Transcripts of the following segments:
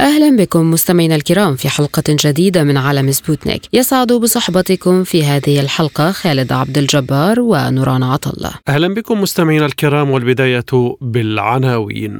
أهلا بكم مستمعينا الكرام في حلقة جديدة من عالم سبوتنيك. يسعد بصحبتكم في هذه الحلقة خالد عبد الجبار ونوران عطلة. أهلا بكم مستمعينا الكرام، والبداية بالعناوين.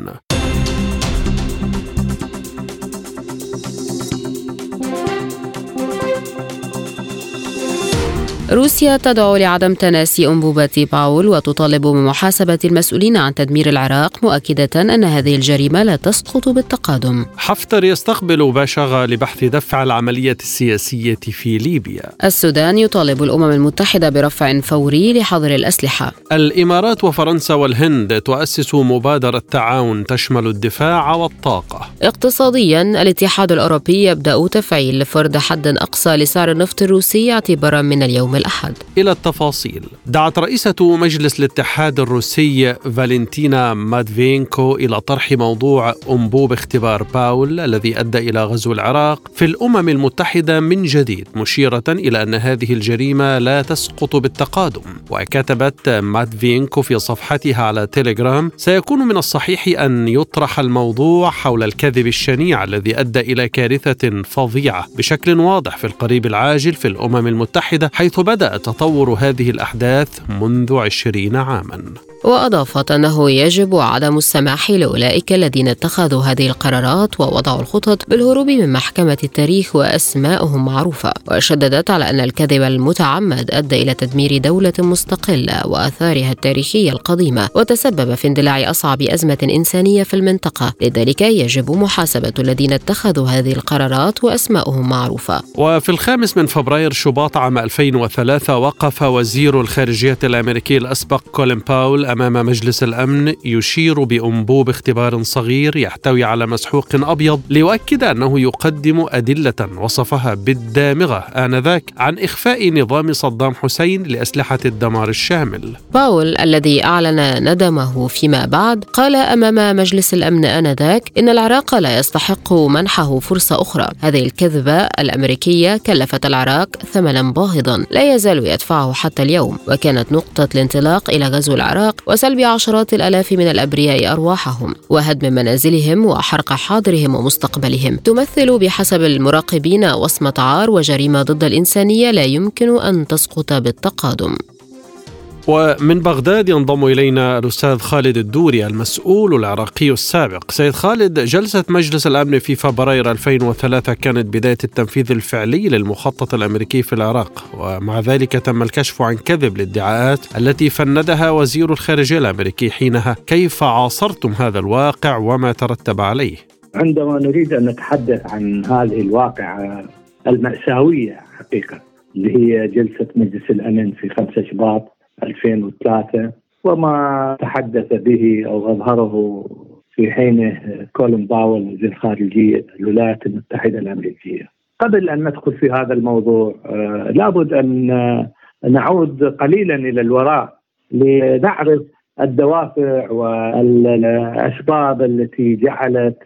روسيا تدعو لعدم تناسي أنبوبة باول وتطالب بمحاسبة المسؤولين عن تدمير العراق، مؤكدة أن هذه الجريمة لا تسقط بالتقادم. حفتر يستقبل باشاغا لبحث دفع العملية السياسية في ليبيا. السودان يطالب الأمم المتحدة برفع فوري لحظر الأسلحة. الإمارات وفرنسا والهند تؤسس مبادرة تعاون تشمل الدفاع والطاقة. اقتصاديا، الاتحاد الأوروبي يبدأ تفعيل فرض حد أقصى لسعر النفط الروسي اعتبارا من اليوم الأحد. إلى التفاصيل. دعت رئيسة مجلس الاتحاد الروسي فالنتينا ماتفيينكو إلى طرح موضوع أنبوب اختبار باول الذي أدى إلى غزو العراق في الأمم المتحدة من جديد، مشيرة إلى أن هذه الجريمة لا تسقط بالتقادم. وكتبت ماتفيينكو في صفحتها على تيليجرام: سيكون من الصحيح أن يطرح الموضوع حول الكذب الشنيع الذي أدى إلى كارثة فظيعة بشكل واضح في القريب العاجل في الأمم المتحدة، حيث بدأ تطور هذه الأحداث منذ 20 عاماً. وأضافت أنه يجب عدم السماح لأولئك الذين اتخذوا هذه القرارات ووضعوا الخطط بالهروب من محكمة التاريخ وأسماءهم معروفة. وشددت على أن الكذب المتعمد أدى إلى تدمير دولة مستقلة وآثارها التاريخية القديمة، وتسبب في اندلاع أصعب أزمة إنسانية في المنطقة، لذلك يجب محاسبة الذين اتخذوا هذه القرارات وأسماءهم معروفة. وفي 5 فبراير 2003 وقف وزير الخارجية الأمريكي الأسبق كولن باول أمام مجلس الأمن يشير بأنبوب اختبار صغير يحتوي على مسحوق أبيض، ليؤكد أنه يقدم أدلة وصفها بالدامغة آنذاك عن إخفاء نظام صدام حسين لأسلحة الدمار الشامل. باول الذي أعلن ندمه فيما بعد قال أمام مجلس الأمن آنذاك إن العراق لا يستحق منحه فرصة أخرى. هذه الكذبة الأمريكية كلفت العراق ثمنا باهظا لا يزال يدفعه حتى اليوم، وكانت نقطة الانطلاق إلى غزو العراق وسلب عشرات الآلاف من الأبرياء أرواحهم وهدم منازلهم وحرق حاضرهم ومستقبلهم، تمثل بحسب المراقبين وصمة عار وجريمة ضد الإنسانية لا يمكن أن تسقط بالتقادم. ومن بغداد ينضم إلينا الأستاذ خالد الدوري المسؤول العراقي السابق. سيد خالد، جلسة مجلس الأمن في فبراير 2003 كانت بداية التنفيذ الفعلي للمخطط الأمريكي في العراق، ومع ذلك تم الكشف عن كذب الادعاءات التي فندها وزير الخارجية الأمريكي حينها. كيف عاصرتم هذا الواقع وما ترتب عليه؟ عندما نريد أن نتحدث عن هذه الواقعة المأساوية حقيقة، اللي هي جلسة مجلس الأمن في 5 شباط 2003 وما تحدث به أو أظهره في حينه كولن باول وزير خارجية الولايات المتحدة الأمريكية. قبل أن ندخل في هذا الموضوع لابد أن نعود قليلا إلى الوراء لنعرف الدوافع والأسباب التي جعلت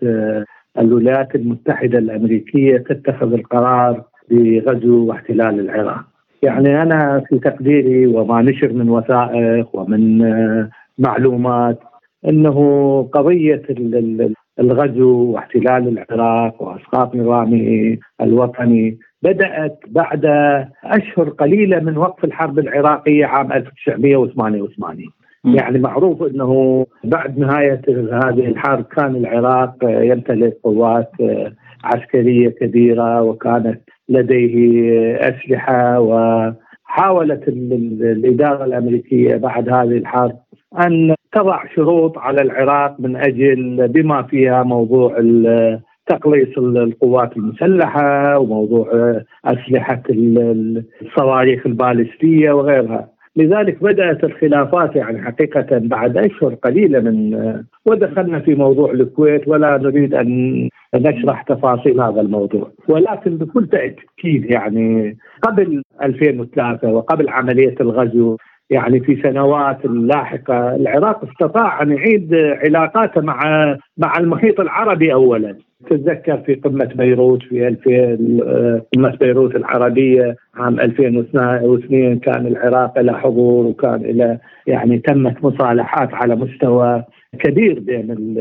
الولايات المتحدة الأمريكية تتخذ القرار بغزو واحتلال العراق. يعني أنا في تقديري وما نشر من وثائق ومن معلومات أنه قضية الغزو واحتلال العراق وإسقاط نظامه الوطني بدأت بعد أشهر قليلة من وقف الحرب العراقية عام 1988. يعني معروف أنه بعد نهاية هذه الحرب كان العراق يمتلك قوات عسكرية كبيرة وكانت لديه أسلحة، وحاولت الإدارة الأمريكية بعد هذه الحرب أن تضع شروط على العراق من أجل بما فيها موضوع تقليص القوات المسلحة وموضوع أسلحة الصواريخ البالستية وغيرها. لذلك بدأت الخلافات يعني حقيقة بعد أشهر قليلة، ودخلنا في موضوع الكويت، ولا نريد أن نشرح تفاصيل هذا الموضوع. ولكن بكل تأكيد يعني قبل 2003 وقبل عملية الغزو يعني في سنوات اللاحقة العراق استطاع أن يعيد علاقاته مع المحيط العربي أولا. تتذكر في قمة بيروت قمة بيروت العربية عام 2002 كان العراق إلى حضور وكان إلى يعني تمت مصالحات على مستوى كبير بين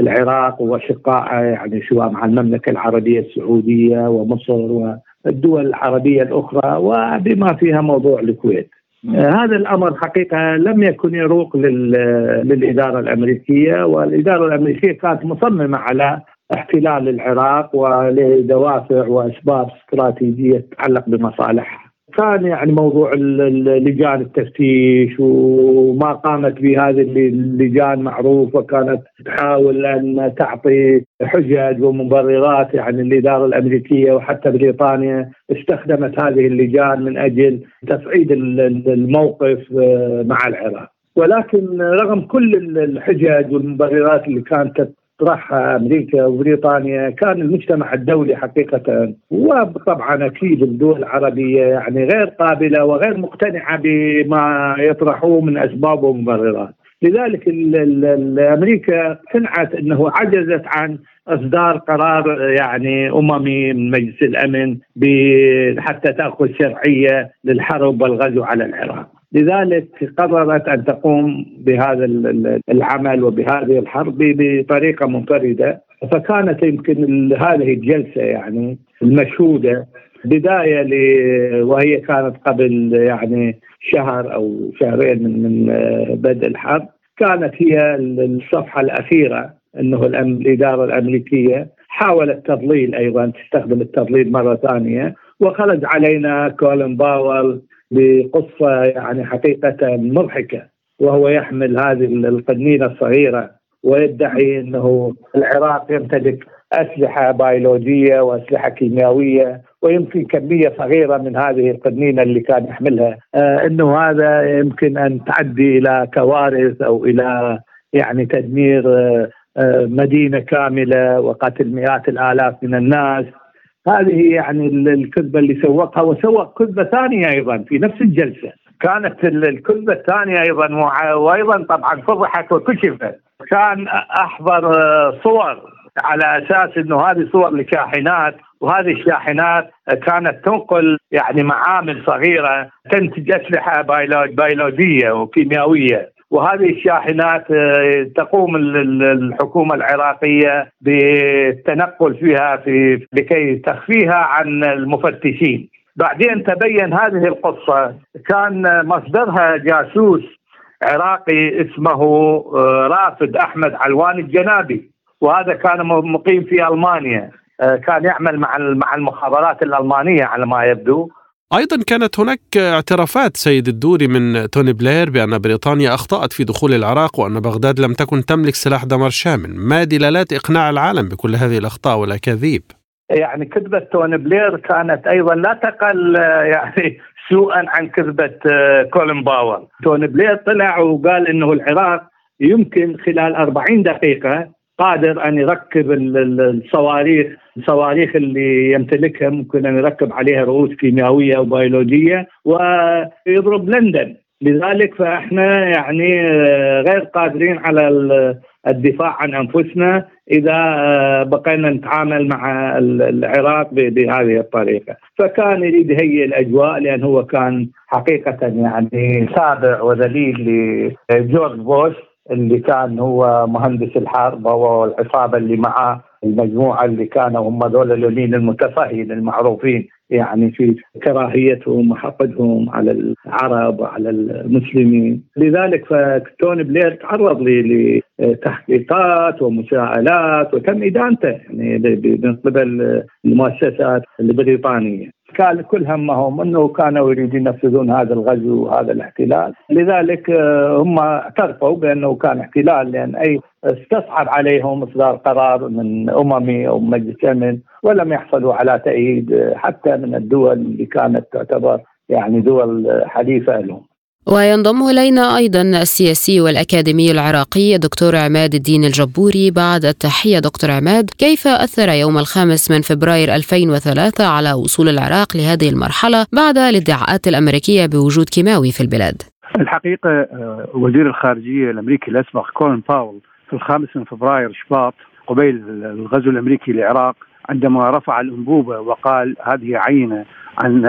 العراق وأشقائه يعني سواء مع المملكة العربية السعودية ومصر والدول العربية الأخرى وبما فيها موضوع الكويت. هذا الأمر حقيقة لم يكن يروق للإدارة الأمريكية، والإدارة الأمريكية كانت مصممة على احتلال العراق ولدوافع وأسباب استراتيجية تتعلق بمصالحها. كان يعني موضوع اللجان التفتيش وما قامت به هذه اللجان معروف، وكانت تحاول أن تعطي حجج ومبررات يعني الإدارة الأمريكية وحتى بريطانيا استخدمت هذه اللجان من أجل تصعيد الموقف مع العراق. ولكن رغم كل الحجج والمبررات اللي كانت راح أمريكا وبريطانيا كان المجتمع الدولي حقيقة وطبعا أكيد الدول العربية يعني غير قابلة وغير مقتنعة بما يطرحوه من أسباب ومبررات. لذلك أمريكا سمعت أنه عجزت عن إصدار قرار يعني أممي من مجلس الأمن حتى تأخذ شرعية للحرب والغزو على العراق. لذلك قررت أن تقوم بهذا العمل وبهذه الحرب بطريقة منفردة. فكانت يمكن هذه الجلسة يعني المشهودة بداية وهي كانت قبل يعني شهر أو شهرين من بدء الحرب، كانت هي الصفحة الأخيرة أنه الإدارة الأمريكية حاولت تضليل، أيضا تستخدم التضليل مرة ثانية، وخرج علينا كولن باول بقصة يعني حقيقة مضحكة، وهو يحمل هذه القنينة الصغيرة ويدعي أنه العراق يمتلك أسلحة بيولوجية وأسلحة كيميائية، ويمكن كمية صغيرة من هذه القنينة اللي كان يحملها أنه هذا يمكن أن تعدي إلى كوارث أو إلى يعني تدمير مدينة كاملة وقتل مئات الآلاف من الناس. هذه يعني الكذبة اللي سوقها، وسوق كذبة ثانية أيضا في نفس الجلسة، كانت الكذبة الثانية أيضا وأيضا طبعا فضحت وكشفت. كان أحضر صور على أساس أنه هذه صور لشاحنات، وهذه الشاحنات كانت تنقل يعني معامل صغيرة تنتج أسلحة بيولوجية وكيميائية، وهذه الشاحنات تقوم الحكومة العراقية بالتنقل فيها لكي تخفيها عن المفتشين. بعدين تبين هذه القصة كان مصدرها جاسوس عراقي اسمه رافد أحمد علوان الجنابي، وهذا كان مقيم في ألمانيا، كان يعمل مع المخابرات الألمانية على ما يبدو. أيضا كانت هناك اعترافات سيد الدوري من توني بلير بأن بريطانيا أخطأت في دخول العراق، وأن بغداد لم تكن تملك سلاح دمار شامل. ما دلالات إقناع العالم بكل هذه الأخطاء والأكاذيب؟ يعني كذبة توني بلير كانت أيضا لا تقل يعني سوءا عن كذبة كولن باور. توني بلير طلع وقال أنه العراق يمكن خلال 40 دقيقة قادر أن يركب الصواريخ اللي يمتلكها، ممكن أن يركب عليها رؤوس كيميائية وبيولوجية ويضرب لندن. لذلك فإحنا يعني غير قادرين على الدفاع عن أنفسنا إذا بقينا نتعامل مع العراق بهذه الطريقة. فكان يريد هي الأجواء، لأن هو كان حقيقة يعني سابع وذليل لجورج بوش اللي كان هو مهندس الحرب، هو والعصابة اللي معه، المجموعة اللي كانوا هم دول اليمين المتفاهين المعروفين يعني في كراهيتهم وحقدهم على العرب وعلى المسلمين. لذلك فتوني بلير تعرض لتحقيقات ومساءلات وتم إدانته يعني من قبل المؤسسات البريطانية. كان كل همهم أنه كانوا يريدون ينفذون هذا الغزو وهذا الاحتلال. لذلك هم اعترفوا بأنه كان احتلال، لأن أي استصعب عليهم إصدار قرار من أممي أو مجلس أمن، ولم يحصلوا على تأييد حتى من الدول اللي كانت تعتبر يعني دول حليفة لهم. وينضم إلينا أيضا السياسي والأكاديمي العراقي دكتور عماد الدين الجبوري. بعد التحية دكتور عماد، كيف أثر يوم 5 فبراير 2003 على وصول العراق لهذه المرحلة بعد الادعاءات الأمريكية بوجود كيماوي في البلاد؟ الحقيقة وزير الخارجية الأمريكي الأسبق كولن باول في 5 فبراير شباط قبيل الغزو الأمريكي للعراق، عندما رفع الأنبوبة وقال هذه عينة عن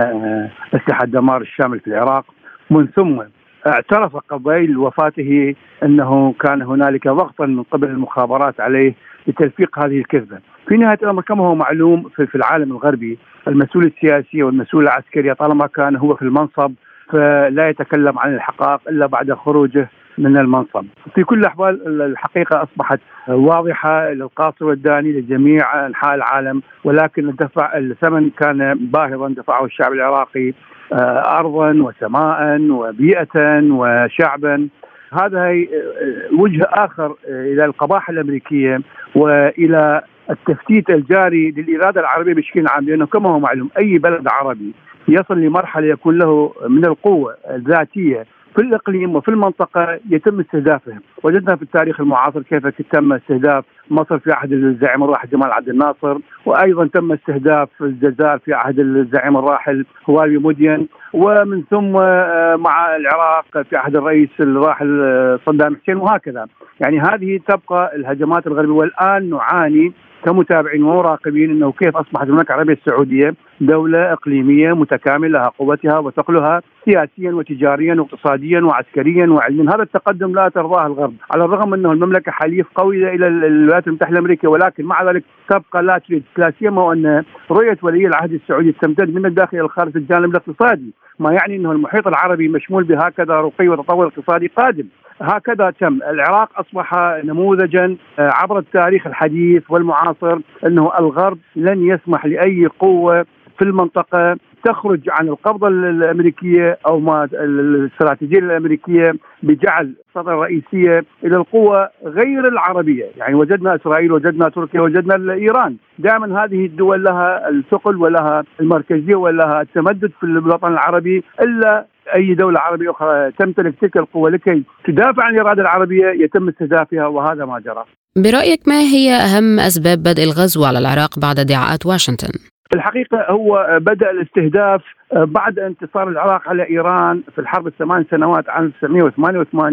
أسلحة دمار الشامل في العراق، من ثم اعترف قبيل وفاته أنه كان هنالك ضغطا من قبل المخابرات عليه لتلفيق هذه الكذبة. في نهاية الأمر كما هو معلوم في العالم الغربي، المسؤول السياسي والمسؤول العسكري طالما كان هو في المنصب فلا يتكلم عن الحقائق إلا بعد خروجه من المنصب. في كل الأحوال الحقيقة أصبحت واضحة للقاصر والداني لجميع أنحاء العالم، ولكن الثمن كان باهظا دفعه الشعب العراقي أرضا وسماء وبيئة وشعبا. هذا وجه آخر إلى القباحة الأمريكية وإلى التفتيت الجاري للإرادة العربية بشكل عام، لأنه كما هو معلوم أي بلد عربي يصل لمرحلة يكون له من القوة الذاتية في الإقليم وفي المنطقة يتم استهدافهم. وجدنا في التاريخ المعاصر كيف تم استهداف مصر في عهد الزعيم الراحل جمال عبد الناصر، وأيضا تم استهداف الجزائر في عهد الزعيم الراحل هواري بومدين، ومن ثم مع العراق في عهد الرئيس الراحل صدام حسين، وهكذا. يعني هذه تبقى الهجمات الغربية، والآن نعاني كمتابعين ومراقبين أنه كيف أصبحت المملكة العربية السعودية دولة إقليمية متكاملة لها قوتها وثقلها سياسيا وتجاريا واقتصاديا وعسكريا وعلميا. هذا التقدم لا ترضاه الغرب، على الرغم أنه المملكة حليف قوي إلى الولايات المتحدة الأمريكية، ولكن مع ذلك تبقى لا تريد، لا سيما وأن رؤية ولي العهد السعودي تمتد من الداخل إلى الخارج في الجانب الاقتصادي، ما يعني أنه المحيط العربي مشمول بهكذا رقي وتطور اقتصادي قادم. هكذا تم العراق أصبح نموذجا عبر التاريخ الحديث والمعاصر أنه الغرب لن يسمح لأي قوة في المنطقة تخرج عن القبضة الأمريكية أو ما الاستراتيجية الأمريكية بجعل صدر رئيسية إلى القوة غير العربية. يعني وجدنا إسرائيل، وجدنا تركيا، وجدنا إيران. دائما هذه الدول لها الثقل ولها المركزية ولها التمدد في الوطن العربي، إلا أي دولة عربية أخرى تمتلك تلك القوة لكي تدافع عن الإرادة العربية يتم استهدافها، وهذا ما جرى. برأيك ما هي أهم أسباب بدء الغزو على العراق بعد ادعاءات واشنطن؟ الحقيقة هو بدأ الاستهداف بعد انتصار العراق على إيران في الحرب ال8 سنوات عام 1988،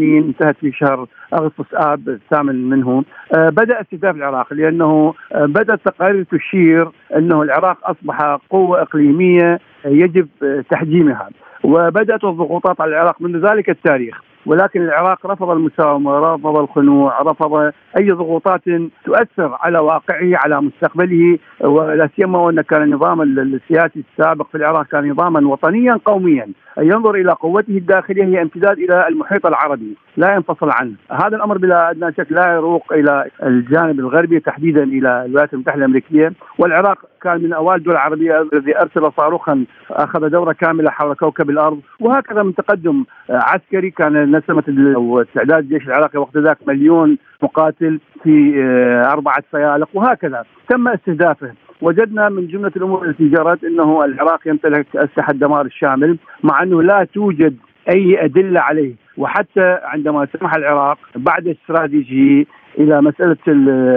انتهت في شهر أغسطس آب الثامن منه. بدأ استهداف العراق لأنه بدأت تقارير تشير أنه العراق أصبح قوة إقليمية يجب تحجيمها، وبدأت الضغوطات على العراق منذ ذلك التاريخ، ولكن العراق رفض المساومة، رفض الخنوع، رفض أي ضغوطات تؤثر على واقعه على مستقبله. ولا سيما وأن كان النظام السياسي السابق في العراق كان نظاما وطنيا قوميا ينظر إلى قوته الداخلية هي امتداد إلى المحيط العربي لا ينفصل عنه. هذا الأمر بلا أدنى شك لا يروق إلى الجانب الغربي، تحديدا إلى الولايات المتحدة الأمريكية. والعراق كان من أوائل الدول العربية الذي أرسل صاروخا أخذ دورة كاملة حول كوكب الأرض، وهكذا من تقدم عسكري كان نسمة واستعداد الجيش العراقي وقت ذاك 1,000,000 مقاتل في 4 فيالق، وهكذا تم استهدافه. وجدنا من جملة الأمور التي جرت أنه العراق يمتلك أسلحة دمار الشامل، مع أنه لا توجد أي أدلة عليه. وحتى عندما سمح العراق بعد استراتيجي إلى مسألة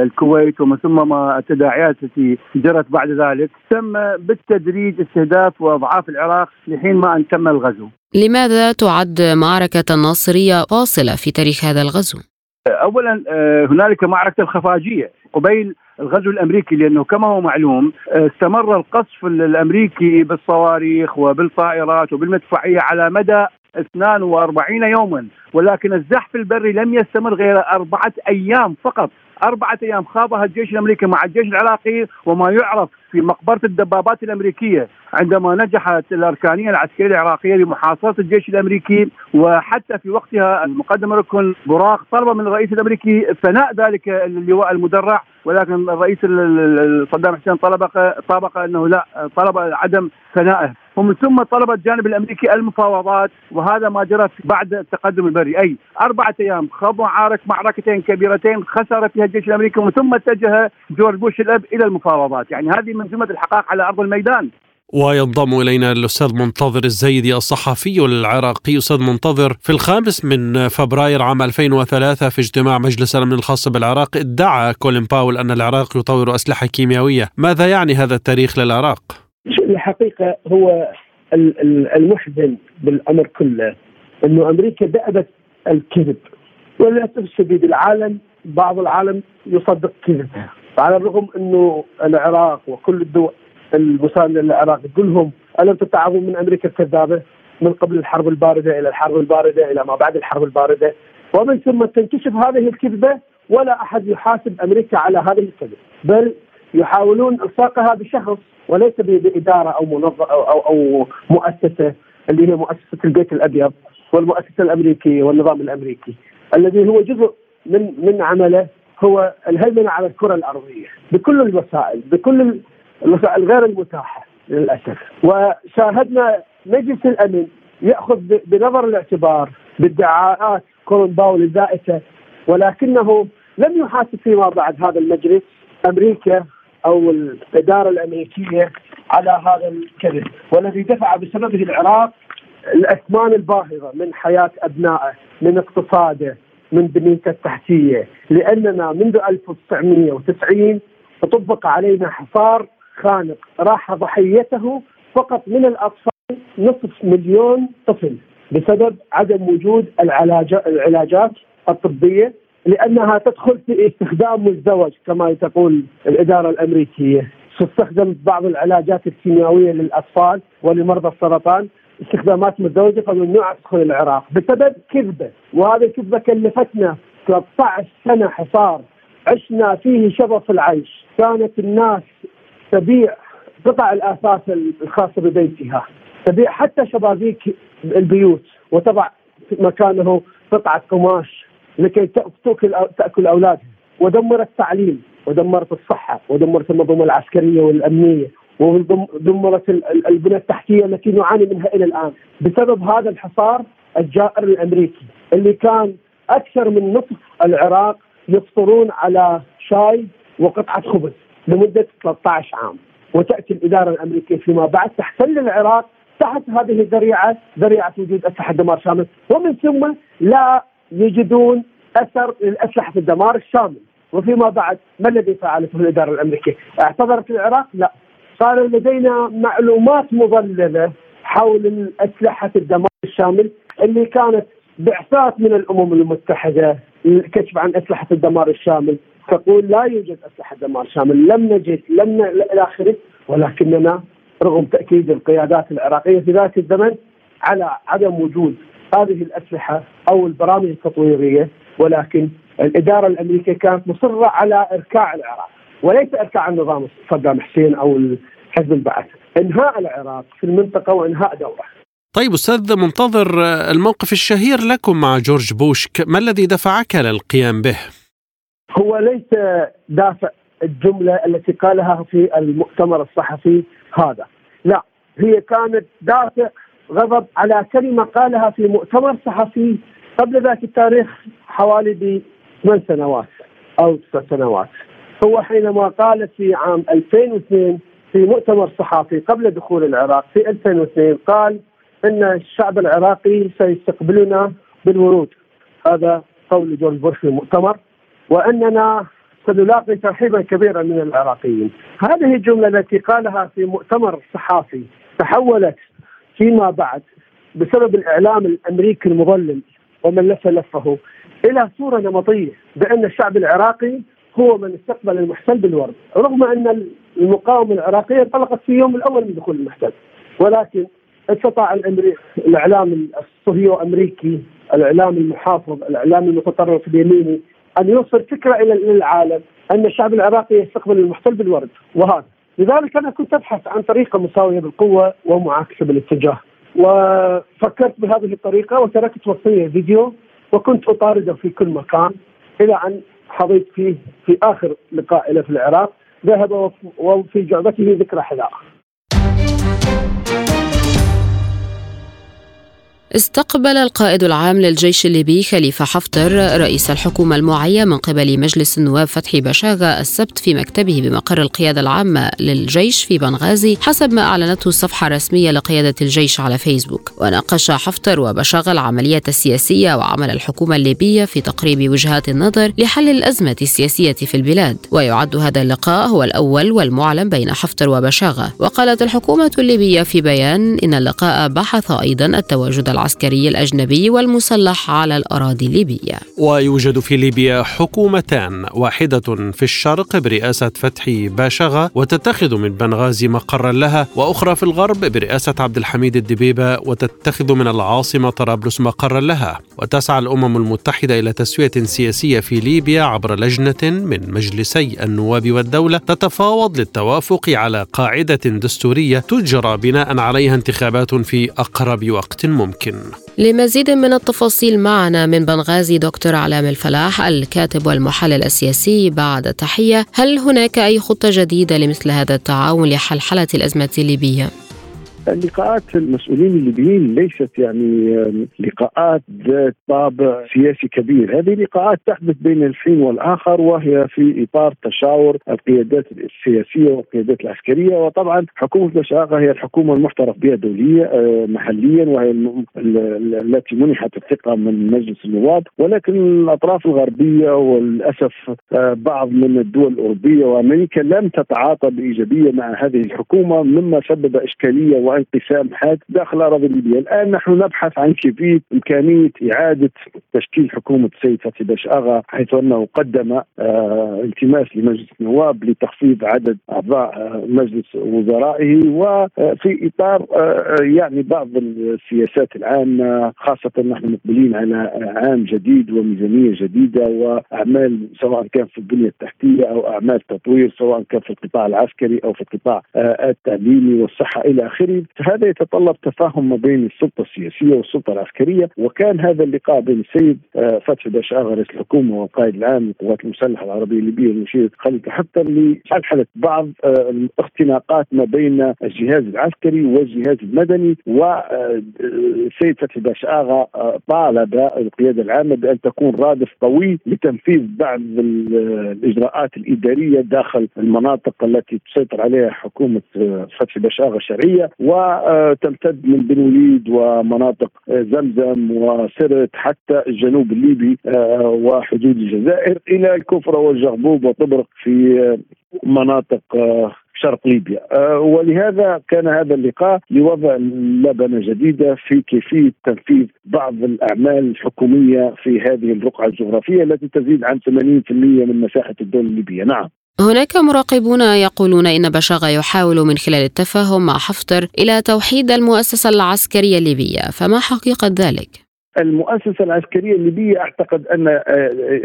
الكويت ومن ثم ما التداعيات التي جرت بعد ذلك، تم بالتدريج استهداف وأضعاف العراق لحين ما أن تم الغزو. لماذا تعد معركة الناصرية فاصلة في تاريخ هذا الغزو؟ أولا هنالك معركة الخفاجية قبيل الغزو الأمريكي، لأنه كما هو معلوم استمر القصف الأمريكي بالصواريخ وبالطائرات وبالمدفعية على مدى 42 يوما، ولكن الزحف البري لم يستمر غير 4 أيام فقط. 4 أيام خاضها الجيش الأمريكي مع الجيش العراقي، وما يعرف في مقبرة الدبابات الأمريكية، عندما نجحت الأركانية العسكرية العراقية لمحاصرة الجيش الأمريكي. وحتى في وقتها المقدم ركن براق طلب من الرئيس الأمريكي فناء ذلك اللواء المدرع، ولكن الرئيس صدام حسين طابق أنه لا، طلب عدم فنائه، ومن ثم طلب الجانب الأمريكي المفاوضات، وهذا ما جرى بعد التقدم البري. أي 4 أيام خاض معركتين كبيرتين خسر فيها الجيش الأمريكي، ومن ثم اتجه جورج بوش الأب إلى المفاوضات. يعني هذه من جملة الحقائق على أرض الميدان. وينضم إلينا الأستاذ منتظر الزيدي الصحفي العراقي. أستاذ منتظر، في 5 فبراير عام 2003 في اجتماع مجلس الأمن الخاص بالعراق ادعى كولن باول أن العراق يطور أسلحة كيميائية، ماذا يعني هذا التاريخ للعراق؟ الحقيقة هو المحزن بالأمر كله أنه أمريكا دأبت الكذب، وللأسف الشديد العالم، بعض العالم يصدق كذبها، على الرغم أنه العراق وكل الدول المساندة للعراق كلهم ألم تتعظوا من أمريكا الكذابة من قبل الحرب الباردة إلى الحرب الباردة إلى ما بعد الحرب الباردة، ومن ثم تنكشف هذه الكذبة ولا أحد يحاسب أمريكا على هذه الكذبة، بل يحاولون إلصاقها بشخص وليس بإدارة أو منظمة أو مؤسسة، اللي هي مؤسسة البيت الأبيض والمؤسسة الأمريكية والنظام الأمريكي الذي هو جزء من عمله هو الهيمنة على الكرة الأرضية بكل الوسائل غير المتاحة للأسف. وشاهدنا مجلس الأمن يأخذ بنظر الاعتبار بادعاءات كولن باول الزائفة، ولكنه لم يحاسب فيما بعد هذا المجلس أمريكا أو الإدارة الأمريكية على هذا الكذب، والذي دفع بسببه العراق الأثمان الباهظة من حياة أبنائه، من اقتصاده، من بنيته التحتية، لأننا منذ 1990 طبق علينا حصار خانق راح ضحيته فقط من الأطفال 500,000 طفل بسبب عدم وجود العلاجات الطبية، لأنها تدخل في استخدام مزدوج كما تقول الإدارة الأمريكية، تستخدم بعض العلاجات الكيميائية للأطفال ولمرضى السرطان استخدامات مزدوجة فممنوع تدخل العراق بسبب كذبة، وهذه الكذبة كلفتنا 13 سنة حصار عشنا فيه شظف العيش، كانت الناس تبيع قطع الأثاث الخاصة ببيتها، تبيع حتى شبابيك البيوت وتضع مكانه قطعة قماش لكي تأكل أولادها، ودمرت التعليم ودمرت الصحة ودمرت المنظومة العسكرية والأمنية ودمرت البنى التحتية التي نعاني منها إلى الآن بسبب هذا الحصار الجائر الأمريكي، اللي كان أكثر من نصف العراق يفطرون على شاي وقطعة خبز لمدة 13 عام. وتأتي الإدارة الأمريكية فيما بعد تحتل العراق تحت هذه الذريعة، ذريعة وجود أسلحة دمار شامل، ومن ثم لا يجدون أثر للأسلحة الدمار الشامل. وفيما بعد ما الذي فعلته الإدارة الأمريكية؟ اعتذرت العراق؟ لا، صار لدينا معلومات مضللة حول أسلحة الدمار الشامل اللي كانت بعثات من الأمم المتحدة الكشف عن أسلحة الدمار الشامل تقول لا يوجد أسلحة دمار شامل، لم نجد إلى آخره، ولكننا رغم تأكيد القيادات العراقية في ذلك الزمن على عدم وجود هذه الأسلحة أو البرامج التطويرية، ولكن الإدارة الأمريكية كانت مصرة على إركاع العراق وليس إركاع النظام صدام حسين أو حزب البعث، إنهاء العراق في المنطقة وإنهاء دوره. طيب أستاذ منتظر، الموقف الشهير لكم مع جورج بوش، ما الذي دفعك للقيام به؟ هو ليس دافع الجملة التي قالها في المؤتمر الصحفي هذا، لا، هي كانت دافع غضب على كلمة قالها في مؤتمر صحفي قبل ذاك التاريخ حوالي 8 سنوات أو 9 سنوات. هو حينما قال في عام 2002 في مؤتمر صحفي قبل دخول العراق في 2002 قال إن الشعب العراقي سيستقبلنا بالورود، هذا قول جورج بوش في المؤتمر، وأننا سنلاقي ترحيبا كبيرا من العراقيين. هذه الجملة التي قالها في مؤتمر صحافي تحولت فيما بعد بسبب الإعلام الأمريكي المضلل ومن لف لفه إلى صورة نمطية بأن الشعب العراقي هو من استقبل المحتل بالورد، رغم أن المقاومة العراقية انطلقت في يوم الأول من دخول المحتل، ولكن استطاع الإعلام الصهيوني الأمريكي، الإعلام المحافظ، الإعلام المتطرف اليميني، أن يوصل فكرة إلى العالم أن الشعب العراقي يستقبل المحتل بالورد. وهذا لذلك أنا كنت أبحث عن طريقة مساوية بالقوة ومعاكسة بالاتجاه، وفكرت بهذه الطريقة وتركت وصية فيديو وكنت أطارده في كل مكان، إلى أن حظيت فيه في آخر لقاء له في العراق، ذهب وفي جعبته ذكرى حذاء. استقبل القائد العام للجيش الليبي خليفة حفتر رئيس الحكومة المعية من قبل مجلس النواب فتحي باشاغا السبت في مكتبه بمقر القيادة العامة للجيش في بنغازي، حسب ما أعلنته الصفحة الرسمية لقيادة الجيش على فيسبوك. وناقش حفتر وباشاغا العملية السياسية وعمل الحكومة الليبية في تقريب وجهات النظر لحل الأزمة السياسية في البلاد. ويعد هذا اللقاء هو الأول والمعلن بين حفتر وباشاغا. وقالت الحكومة الليبية في بيان إن اللقاء بحث أيضا التواجد العسكري الأجنبي والمسلح على الأراضي الليبية. ويوجد في ليبيا حكومتان، واحدة في الشرق برئاسة فتحي باشاغا وتتخذ من بنغازي مقرا لها، وأخرى في الغرب برئاسة عبد الحميد الدبيبة وتتخذ من العاصمة طرابلس مقرا لها. وتسعى الأمم المتحدة إلى تسوية سياسية في ليبيا عبر لجنة من مجلسي النواب والدولة تتفاوض للتوافق على قاعدة دستورية تجرى بناء عليها انتخابات في أقرب وقت ممكن. لمزيد من التفاصيل معنا من بنغازي دكتور علام الفلاح الكاتب والمحلل السياسي. بعد تحية، هل هناك أي خطة جديدة لمثل هذا التعاون لحلحلة الأزمة الليبية؟ اللقاءات المسؤولين الليبيين ليست لقاءات ذات طابع سياسي كبير، هذه لقاءات تحدث بين الحين والآخر، وهي في إطار تشاور القيادات السياسية والقيادات العسكرية. وطبعا حكومة باشاغا هي الحكومة المحترف بها دوليا محليا، وهي التي منحت الثقة من مجلس النواب. ولكن الأطراف الغربية وللأسف بعض من الدول الأوروبية وأمريكا لم تتعاطى بإيجابية مع هذه الحكومة، مما سبب إشكالية وانقسام حاد داخل أراضي ليبيا. الآن نحن نبحث عن كيفية إمكانية إعادة تشكيل حكومة السيد فتحي باشاغا، حيث أنه قدم التماس لمجلس النواب لتخفيض عدد أعضاء مجلس وزرائه، وفي إطار بعض السياسات العامة، خاصة نحن مقبلين على عام جديد وميزانية جديدة وأعمال سواء كان في البنية التحتية أو أعمال تطوير، سواء كان في القطاع العسكري أو في القطاع التعليمي والصحة إلى آخره. هذا يتطلب تفاهم ما بين السلطة السياسية والسلطة العسكرية، وكان هذا اللقاء بين السيد فتحي باشاغا رئيس الحكومة والقائد العام للقوات المسلحة العربية الليبية المشير خليفة حفتر لحل بعض الاختناقات ما بين الجهاز العسكري والجهاز المدني. والسيد فتحي باشاغا طالب القيادة العامة بأن تكون رادف قوي لتنفيذ بعض الإجراءات الإدارية داخل المناطق التي تسيطر عليها حكومة فتحي باشاغا الشرعية، وتمتد من بن وليد ومناطق زمزم وسرت حتى الجنوب الليبي وحدود الجزائر إلى الكفرة والجغبوب وطبرق في مناطق شرق ليبيا. ولهذا كان هذا اللقاء لوضع لبنة جديدة في كيفية تنفيذ بعض الأعمال الحكومية في هذه الرقعة الجغرافية التي تزيد عن 80% من مساحة الدولة الليبية. نعم، هناك مراقبون يقولون إن باشاغا يحاول من خلال التفاهم مع حفتر إلى توحيد المؤسسة العسكرية الليبية، فما حقيقة ذلك؟ المؤسسة العسكرية الليبية أعتقد أن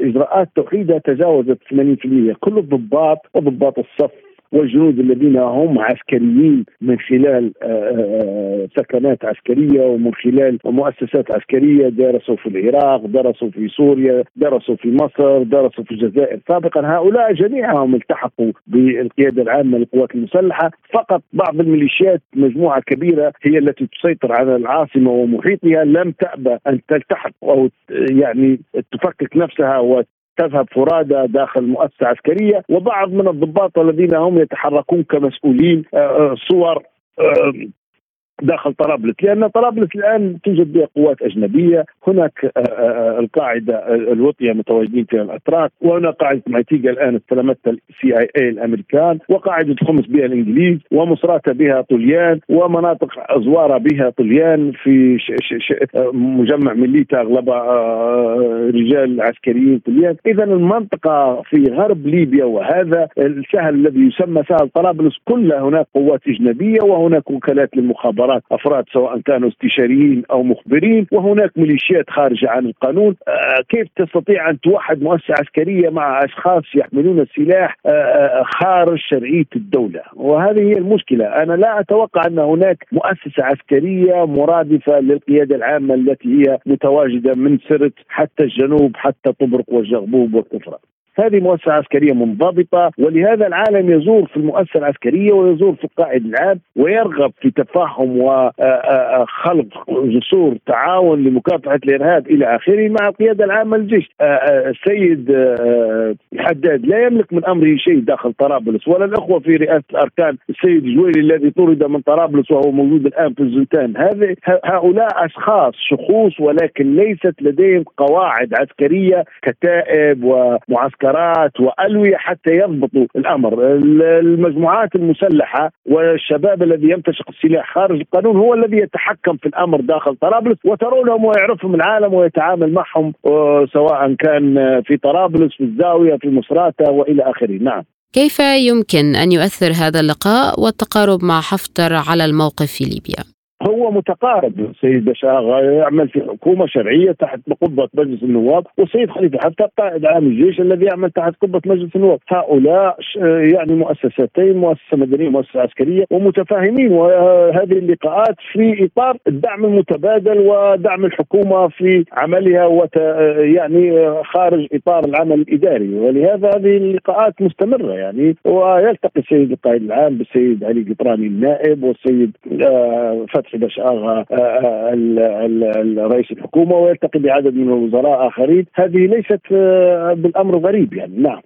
إجراءات توحيدها تجاوزت 80%. كل الضباط وضباط الصف والجنود الذين هم عسكريين من خلال سكنات عسكرية ومن خلال مؤسسات عسكرية درسوا في العراق، درسوا في سوريا، درسوا في مصر، درسوا في الجزائر سابقا، هؤلاء جميعهم التحقوا بالقيادة العامة للقوات المسلحة. فقط بعض الميليشيات مجموعة كبيرة هي التي تسيطر على العاصمة ومحيطها لم تأبى أن تلتحق أو تفكك نفسها تذهب فرادى داخل مؤسسة عسكرية. وبعض من الضباط الذين هم يتحركون كمسؤولين صور داخل طرابلس، لأن طرابلس الآن توجد بها قوات أجنبية. هناك القاعدة الوطنية متواجدين فيها الأتراك، وهناك قاعدة معتيقة الآن استلمتها CIA الأمريكان، وقاعدة خمس بها الإنجليز، ومصراتة بها طليان، ومناطق أزوارة بها طليان في مجمع مليتا أغلب رجال عسكريين طليان. إذا المنطقة في غرب ليبيا وهذا السهل الذي يسمى سهل طرابلس كلها هناك قوات أجنبية، وهناك وكالات للمخابرات أفراد سواء كانوا استشاريين أو مخبرين، وهناك ميليشيات خارجة عن القانون. كيف تستطيع أن توحد مؤسسة عسكرية مع أشخاص يحملون السلاح خارج شرعية الدولة؟ وهذه هي المشكلة. أنا لا أتوقع أن هناك مؤسسة عسكرية مرادفة للقيادة العامة التي هي متواجدة من سرت حتى الجنوب حتى طبرق والجغبوب والكفرة. هذه مؤسسة عسكرية منضبطة، ولهذا العالم يزور في المؤسسة العسكرية ويزور في القائد العام ويرغب في تفاهم وخلق جسور تعاون لمكافحة الإرهاب إلى آخره مع القيادة العامة للجيش. السيد الحداد لا يملك من أمره شيء داخل طرابلس، ولا الأخوة في رئاسة الأركان السيد جويلي الذي طرد من طرابلس وهو موجود الآن في الزنتان. هؤلاء أشخاص شخوص، ولكن ليست لديهم قواعد عسكرية، كتائب ومعسكرات وألوية حتى يضبطوا الأمر. المجموعات المسلحة والشباب الذي يمتشق السلاح خارج القانون هو الذي يتحكم في الأمر داخل طرابلس، وترونهم ويعرفهم العالم ويتعامل معهم سواء كان في طرابلس في الزاوية في مصراتة وإلى آخره. نعم. كيف يمكن أن يؤثر هذا اللقاء والتقارب مع حفتر على الموقف في ليبيا؟ هو متقارب. السيد باشاغا يعمل في حكومة شرعية تحت قبة مجلس النواب، والسيد خليفة حفتر قائد عام الجيش الذي يعمل تحت قبة مجلس النواب. هؤلاء يعني مؤسستين، مؤسسة مدنية ومؤسسة عسكرية، ومتفاهمين. وهذه اللقاءات في إطار الدعم المتبادل ودعم الحكومة في عملها يعني خارج إطار العمل الإداري، ولهذا هذه اللقاءات مستمرة يعني. ويلتقي السيد القائد العام بالسيد علي قطراني النائب والسيد فتحي باشاغا رئيس الحكومة، ويلتقي بعدد من الوزراء آخرين. هذه ليست بالأمر غريب يعني. نعم.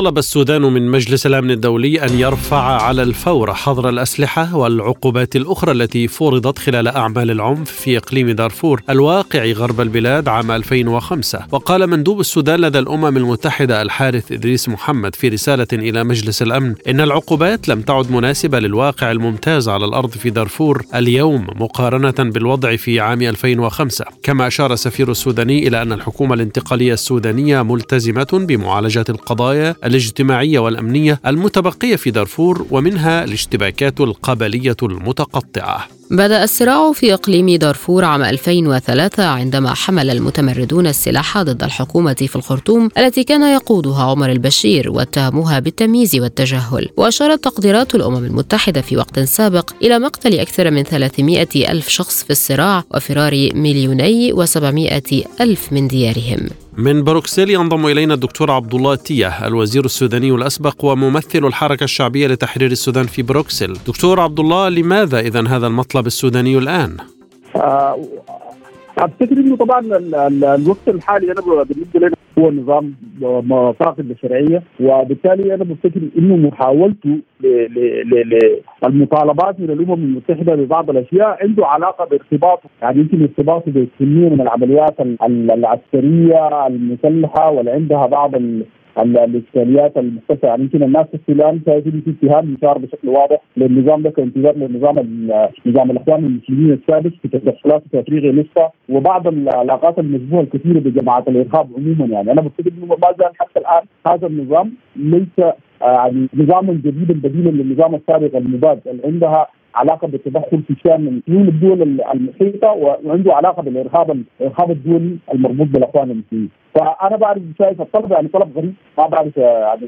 طلب السودان من مجلس الأمن الدولي أن يرفع على الفور حظر الأسلحة والعقوبات الأخرى التي فرضت خلال أعمال العنف في إقليم دارفور الواقع غرب البلاد عام 2005. وقال مندوب السودان لدى الأمم المتحدة الحارث إدريس محمد في رسالة إلى مجلس الأمن إن العقوبات لم تعد مناسبة للواقع الممتاز على الأرض في دارفور اليوم مقارنة بالوضع في عام 2005. كما أشار السفير السوداني إلى أن الحكومة الانتقالية السودانية ملتزمة بمعالجة القضايا الاجتماعية والأمنية المتبقية في دارفور، ومنها الاشتباكات القبلية المتقطعة. بدأ الصراع في إقليم دارفور عام 2003 عندما حمل المتمردون السلاح ضد الحكومة في الخرطوم التي كان يقودها عمر البشير، واتهموها بالتمييز والتجهل. وأشارت تقديرات الأمم المتحدة في وقت سابق إلى مقتل أكثر من 300 ألف شخص في الصراع وفرار 2,700,000 من ديارهم. من بروكسل ينضم إلينا الدكتور عبد الله تيه، الوزير السوداني الأسبق وممثل الحركة الشعبية لتحرير السودان في بروكسل. دكتور عبد الله، لماذا إذن هذا المطلب السوداني الآن؟ أعتقد أنه طبعا الوقت الحالي أنا بالنسبة لنا هو نظام مفاقد للشرعية، وبالتالي أنا بفتكر أنه محاولته للمطالبات من الأمم المتحدة ببعض الأشياء عنده علاقة بارتباطه، يعني يمكن ارتباطه بالكمية من العمليات العسكرية المسلحة واللي عندها بعض الإشكاليات المختلفة. يعني يمكن الناس في السودان شايفين في اتهام يشار بشكل واضح للنظام ده كانتظار للنظام الإخوان المسلمين السابق في تدخلات تفريغ نصفه وبعض العلاقات المشبوهة الكثيرة بجماعات الإرهاب عموما. يعني أنا بفتكر إنه ما زال حتى الآن هذا النظام ليس يعني نظاما جديدا بديلا للنظام السابق المضاد، اللي عندها علاقة بالتدخل في شأن من الدول المحيطة وعنده علاقة بالإرهاب الدولي المربوط بالإخوان المسلمين. فأنا بعرف شايف الطلب يعني طلب غريب، ما بعرف يعني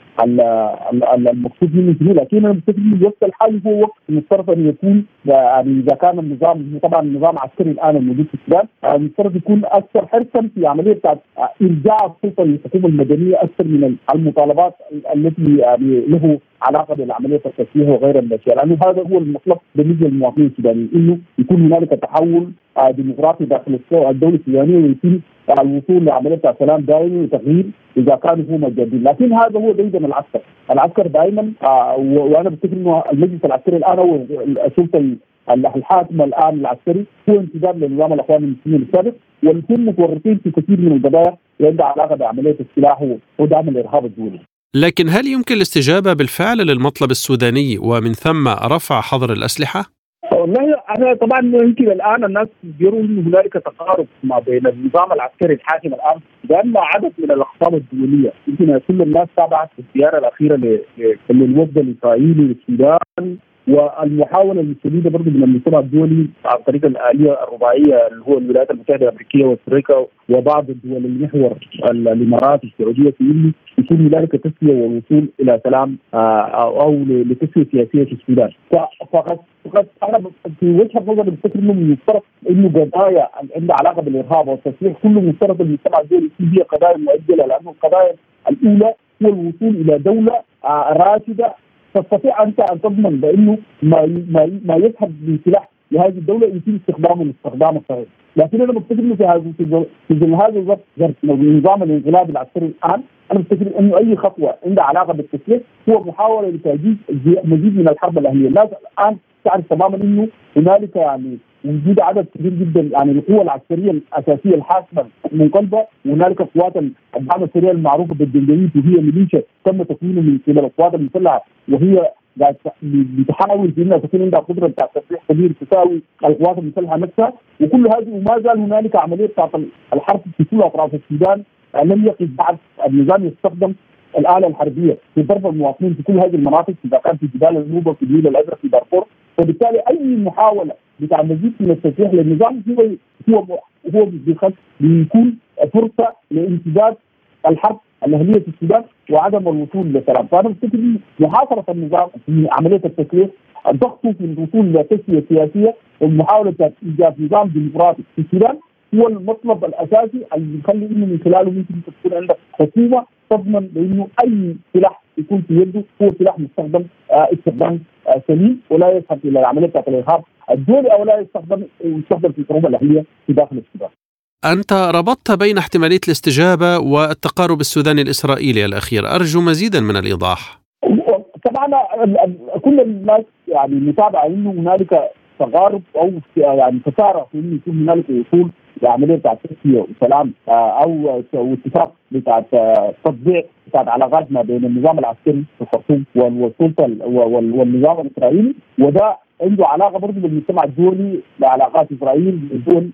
المقصود منه شنو، لكن أنا بفتكر الوقت الحالي هو وقت مفترض أن يكون يعني إذا كان النظام طبعا النظام عسكري الآن الموجود في السودان مفترض يكون أكثر حرصا في عملية بتاعت إرجاع السلطة للحكومة المدنية أكثر من المطالبات التي يعني له علاقة بالعملية التسليحية وغيرها من الأشياء، لأنه هذا هو المطلب بالنسبة للمواطنين السودانيين، إنه يكون هنالك تحول ديمقراطي داخل الدولة السودانية ويتم الوصول لعملية سلام دائمي وتغيير إذا كانوا هم جادين. لكن هذا هو دايما العسكر دائما وأنا بفتكر إنه المجلس العسكري الآن هو السلطة الحاكمة الآن العسكري هو انتداب لنظام الإخوان المسلمين السابق، والكل متورطين في كثير من القضايا عندها علاقة بعملية السلاح ودعم الإرهاب الدولي. لكن هل يمكن الاستجابة بالفعل للمطلب السوداني ومن ثم رفع حظر الأسلحة؟ والله أنا طبعا يمكن الآن الناس يروا أن هنالك تقارب ما بين النظام العسكري الحاكم الآن لأنه عدد من الأخطاب الدولية. يمكن كل الناس تابعت الزيارة الأخيرة للوفد الإسرائيلي للسودان والمحاوله السديده برضه من المجتمع الدولي عن طريق الاليه الرباعيه اللي هو الولايات المتحده الامريكيه واستريكا وبعض الدول المحور الامارات السعوديه في يكون هنالك تسويه والوصول الى سلام او لتسويه سياسيه في السودان. فقد انا في وجهه نظري بفتكر انه المفترض انه قضايا عندها علاقه بالارهاب والتسليح كله مفترض المجتمع الدولي هي قضايا مؤجله، لانه القضايا الاولى هو الوصول الى دوله راشده تستطيع انت ان تضمن بانه ما يذهب من سلاح لهذه الدوله يتم استخدامه للاستخدام الصحيح. لكن انا بفتكر انه في ظل هذا الظرف نظام الانقلاب العسكري الان انا بفتكر انه اي خطوه عندها علاقه بالتسليح هو محاوله لتأجيج مزيد من الحرب الاهليه. الناس الان تعرف تماما انه هنالك يعني وجود عدد كبير جدا يعني القوى العسكريه الاساسيه الحاسمه المنقلبه، وهنالك قوات الدعم السريع المعروفه بالجنجويد وهي ميليشيا تم تكوينه من قبل القوات المسلحه وهي بتحاول بانها تكون عندها قدره بتاع تسليح كبير تساوي القوات المسلحه نفسها. وكل هذه وما زال هنالك عمليه بتاعت الحرب في كل اطراف السودان لم يقف بعد النظام يستخدم الاله الحربيه في ضرب المواطنين في كل هذه المناطق اذا كان في جبال النوبه في النيل الازرق في دارفور. وبالتالي اي محاوله بتاع مزيد من التسليح للنظام هو بيكون فرصه لامتداد الحرب الاهليه في السودان وعدم الوصول للسلام. فانا بفتكر محاصره النظام في عمليه التسليح، ضغطه في الوصول لتسويه سياسيه ومحاوله ايجاد نظام ديمقراطي في السودان هو المطلب الاساسي اللي بيخلي انه من خلاله ممكن تكون عندك حكومه تضمن بانه اي سلاح يكون في يده هو سلاح مستخدم استخدام سليم ولا يذهب الى العمليه بتاعت الارهاب الدولي او لا يستخدم في الحروب الاهليه في داخل السودان. انت ربطت بين احتماليه الاستجابه والتقارب السوداني الاسرائيلي الاخير، ارجو مزيدا من الايضاح. طبعا كل الناس يعني متابعه انه هنالك تقارب او يعني تسارع في انه يكون هنالك وصول لعمليه بتاعت تسويه وسلام او اتفاق بتاعت تطبيع بتاعت علاقات ما بين النظام العسكري في الخرطوم والسلطه والنظام الاسرائيلي، وده عنده علاقه برضه بالمجتمع الدولي بعلاقات اسرائيل بالدول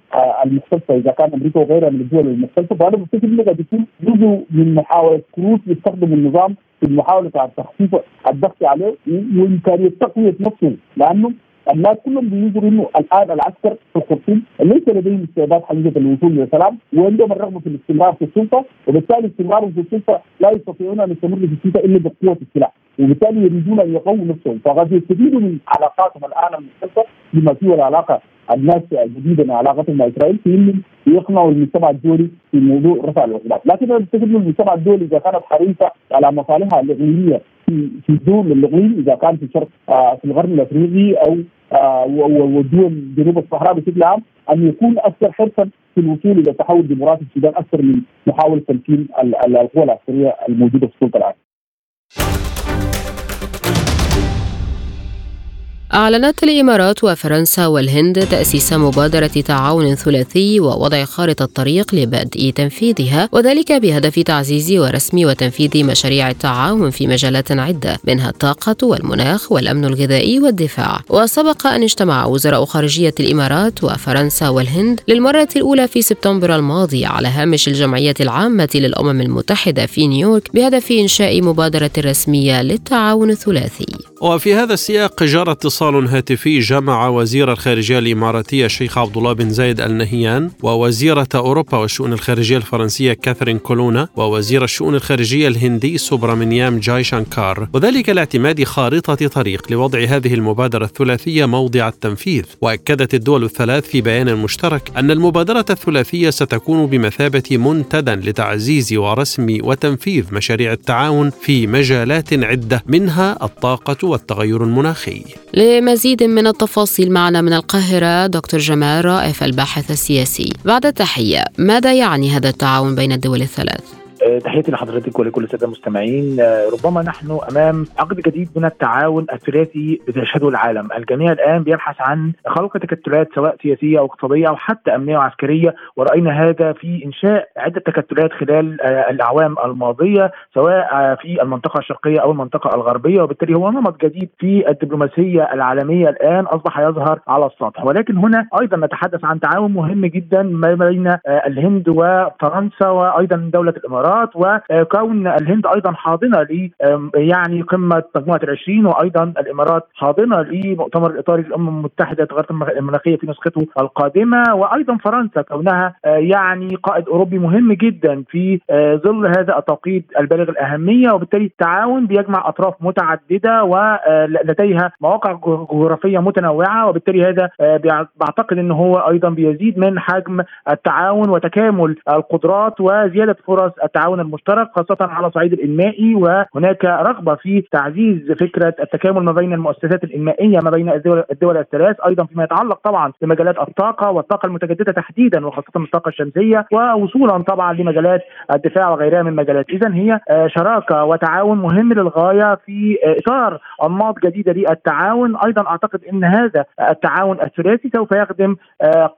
المختلفه اذا كان امريكا وغيرها من الدول المختلفه. فانا بفتكر انه قد يكون جزء من محاوله كروت يستخدم النظام في المحاوله بتاعت تخفيف الضغط عليه وامكانيه تقويه نفسه، لانه الناس كلهم بينظروا انه الان العسكر في الخرطوم ليس لديهم استعداد حقيقه للوصول للسلام وعندهم الرغبه في الاستمرار في السلطه، وبالتالي استمرارهم في السلطه لا يستطيعون ان يستمروا في السلطه الا بقوه السلاح، وبالتالي يريدون ان يقووا نفسهم. فقد يستفيدوا من علاقاتهم الان المختلفه بما فيه العلاقه الناس الجديده مع علاقتهم مع اسرائيل في انهم يقنعوا المجتمع الدولي في موضوع رفع العقوبات. لكن انا بفتكر انه المجتمع الدولي اذا كانت حريصه على مصالحها الاقليميه في الدول الاقليم اذا كان في الشرق في الغرب الافريقي او دول جنوب الصحراء بشكل عام ان يكون اكثر حرصا في الوصول الى تحول ديمقراطي في السودان اكثر من محاوله تمكين القوى العسكريه الموجوده في السلطه الان. أعلنت الإمارات وفرنسا والهند تأسيس مبادرة تعاون ثلاثي ووضع خارطة طريق لبدء تنفيذها، وذلك بهدف تعزيز ورسم وتنفيذ مشاريع التعاون في مجالات عدة منها الطاقة والمناخ والأمن الغذائي والدفاع. وسبق أن اجتمع وزراء خارجية الإمارات وفرنسا والهند للمرة الأولى في سبتمبر الماضي على هامش الجمعية العامة للأمم المتحدة في نيويورك بهدف إنشاء مبادرة رسمية للتعاون الثلاثي. وفي هذا السياق جرى اتصال هاتفي جمع وزير الخارجية الإماراتية الشيخ عبد الله بن زايد آل نهيان ووزيرة أوروبا والشؤون الخارجية الفرنسية كاثرين كولونا ووزير الشؤون الخارجية الهندي سوبرامنيام جاي شانكار، وذلك لاعتماد خارطة طريق لوضع هذه المبادرة الثلاثية موضع التنفيذ. وأكدت الدول الثلاث في بيان مشترك أن المبادرة الثلاثية ستكون بمثابة منتدى لتعزيز ورسم وتنفيذ مشاريع التعاون في مجالات عدة منها الطاقة والتغير المناخي. لمزيد من التفاصيل معنا من القاهرة دكتور جمال رائف الباحث السياسي. بعد التحية، ماذا يعني هذا التعاون بين الدول الثلاث؟ تحياتي لحضرتك ولكل الساده المستمعين. ربما نحن امام عقد جديد من التعاون الثلاثي يشهده العالم. الجميع الان بيبحث عن خلق تكتلات سواء سياسيه او اقتصاديه او حتى امنيه وعسكريه، وراينا هذا في انشاء عده تكتلات خلال الاعوام الماضيه سواء في المنطقه الشرقيه او المنطقه الغربيه، وبالتالي هو نمط جديد في الدبلوماسيه العالميه الان اصبح يظهر على السطح. ولكن هنا ايضا نتحدث عن تعاون مهم جدا ما بين الهند وفرنسا وايضا دوله الامارات الامارات، وكون الهند ايضا حاضنه ل يعني قمه مجموعه ال20، وايضا الامارات حاضنه لمؤتمر الاطاري للامم المتحده تغير المناخيه في نسخته القادمه، وايضا فرنسا كونها يعني قائد اوروبي مهم جدا في ظل هذا التوقيت البالغ الاهميه. وبالتالي التعاون بيجمع اطراف متعدده ولديها مواقع جغرافيه متنوعه، وبالتالي هذا بعتقد ان هو ايضا بيزيد من حجم التعاون وتكامل القدرات وزياده فرص التعاون المشترك خاصه على الصعيد الانمائي. وهناك رغبه في تعزيز فكره التكامل ما بين المؤسسات الانمائيه ما بين الدول الثلاث، ايضا فيما يتعلق طبعا بمجالات الطاقه والطاقه المتجدده تحديدا وخاصه الطاقه الشمسيه، ووصولا طبعا لمجالات الدفاع وغيرها من مجالات. اذا هي شراكه وتعاون مهم للغايه في اطار انماط جديده للتعاون. ايضا اعتقد ان هذا التعاون الثلاثي سوف يخدم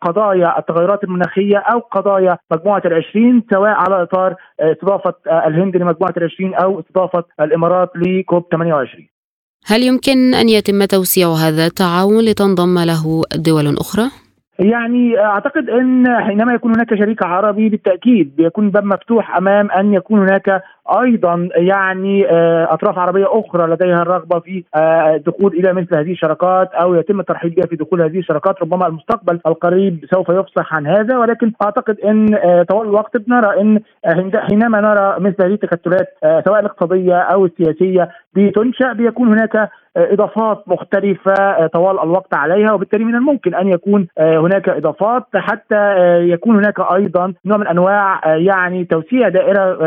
قضايا التغيرات المناخيه او قضايا مجموعه ال20، سواء على اطار استضافه الهند لمجموعه ال20 او استضافه الامارات لكوب 28. هل يمكن ان يتم توسيع هذا التعاون لتنضم له دول اخرى؟ يعني اعتقد ان حينما يكون هناك شريك عربي بالتاكيد بيكون باب مفتوح امام ان يكون هناك ايضا يعني اطراف عربيه اخرى لديها الرغبه في الدخول الى مثل هذه الشراكات او يتم الترحيب بها في دخول هذه الشراكات. ربما المستقبل القريب سوف يفصح عن هذا، ولكن اعتقد ان طوال الوقت بنرى ان حينما نرى مثل هذه التكتلات سواء الاقتصاديه او السياسيه بتنشا بيكون هناك اضافات مختلفه طوال الوقت عليها، وبالتالي من الممكن ان يكون هناك اضافات حتى يكون هناك ايضا نوع من انواع يعني توسيع دائره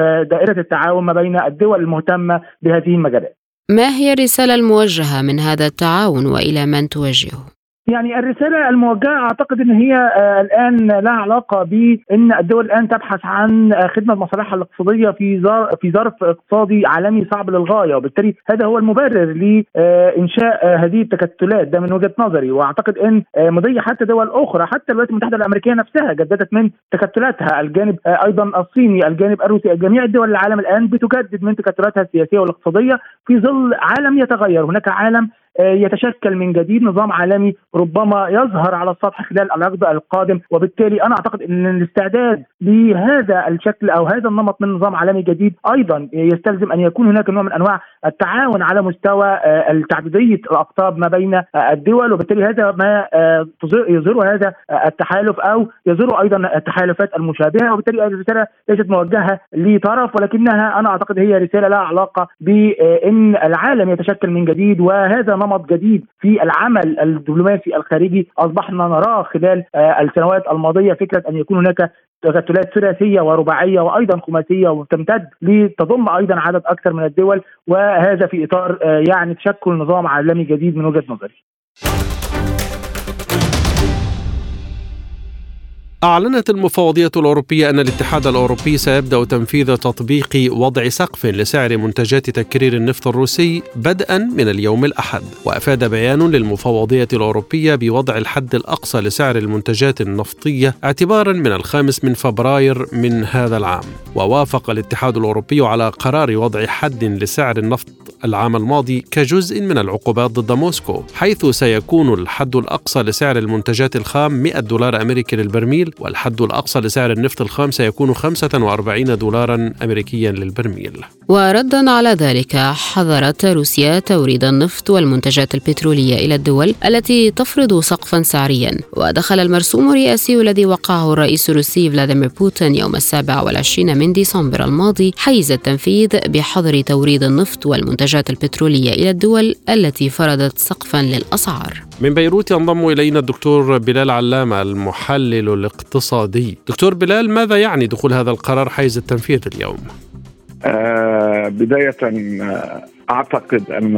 التعاون ما بين الدول المهتمه بهذه المجالات. ما هي الرساله الموجهه من هذا التعاون والى من توجهه؟ يعني الرسالة الموجهة أعتقد أن هي الآن لها علاقة بأن الدول الآن تبحث عن خدمة مصالحها الاقتصادية في ظرف اقتصادي عالمي صعب للغاية، وبالتالي هذا هو المبرر لإنشاء هذه التكتلات. ده من وجهة نظري، وأعتقد أن مضي حتى دول أخرى حتى الولايات المتحدة الأمريكية نفسها جددت من تكتلاتها، الجانب أيضا الصيني، الجانب الروسي، جميع دول العالم الآن بتجدد من تكتلاتها السياسية والاقتصادية في ظل عالم يتغير. هناك عالم يتشكل من جديد، نظام عالمي ربما يظهر على السطح خلال العقد القادم، وبالتالي أنا أعتقد أن الاستعداد لهذا الشكل أو هذا النمط من نظام عالمي جديد أيضا يستلزم أن يكون هناك نوع من أنواع التعاون على مستوى تعددية الأقطاب ما بين الدول، وبالتالي هذا ما يظهر هذا التحالف أو يظهر أيضا التحالفات المشابهة. وبالتالي الرسالة ليست موجهة لطرف، ولكنها أنا أعتقد هي رسالة لها علاقة بأن العالم يتشكل من جديد، وهذا نمط جديد في العمل الدبلوماسي الخارجي أصبحنا نراه خلال السنوات الماضية. فكرة أن يكون هناك تكتلات ثلاثية ورباعية وأيضا خماسية وتمتد لتضم أيضا عدد أكثر من الدول، وهذا في إطار يعني تشكل نظام عالمي جديد من وجهة نظري. أعلنت المفوضية الأوروبية أن الاتحاد الأوروبي سيبدأ تنفيذ تطبيق وضع سقف لسعر منتجات تكرير النفط الروسي بدءا من اليوم الأحد. وأفاد بيان للمفوضية الأوروبية بوضع الحد الأقصى لسعر المنتجات النفطية اعتبارا من 5 فبراير من هذا العام. ووافق الاتحاد الأوروبي على قرار وضع حد لسعر النفط العام الماضي كجزء من العقوبات ضد موسكو، حيث سيكون الحد الأقصى لسعر المنتجات الخام $100 أمريكي للبرميل، والحد الأقصى لسعر النفط الخام سيكون $45 أمريكيا للبرميل. وردا على ذلك حظرت روسيا توريد النفط والمنتجات البترولية إلى الدول التي تفرض سقفا سعريا. ودخل المرسوم الرئاسي الذي وقعه الرئيس الروسي فلاديمير بوتين يوم 27 ديسمبر الماضي حيز التنفيذ بحظر توريد النفط والمنتجات البترولية إلى الدول التي فرضت سقفا للأسعار. من بيروت ينضم إلينا الدكتور بلال علامة المحلل الاقتصادي. دكتور بلال، ماذا يعني دخول هذا القرار حيز التنفيذ اليوم؟ بداية أعتقد أن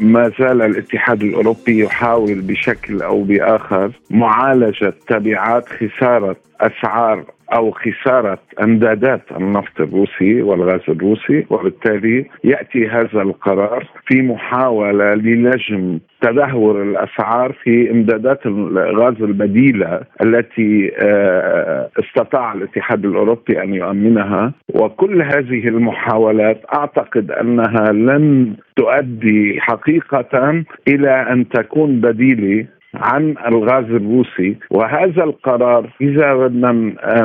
ما زال الاتحاد الأوروبي يحاول بشكل أو بآخر معالجة تبعات خسارة أسعار أو خسارة أمدادات النفط الروسي والغاز الروسي، وبالتالي يأتي هذا القرار في محاولة للجم تدهور الأسعار في إمدادات الغاز البديلة التي استطاع الاتحاد الأوروبي أن يؤمنها. وكل هذه المحاولات أعتقد أنها لن تؤدي حقيقة إلى أن تكون بديلة عن الغاز الروسي. وهذا القرار إذا بدنا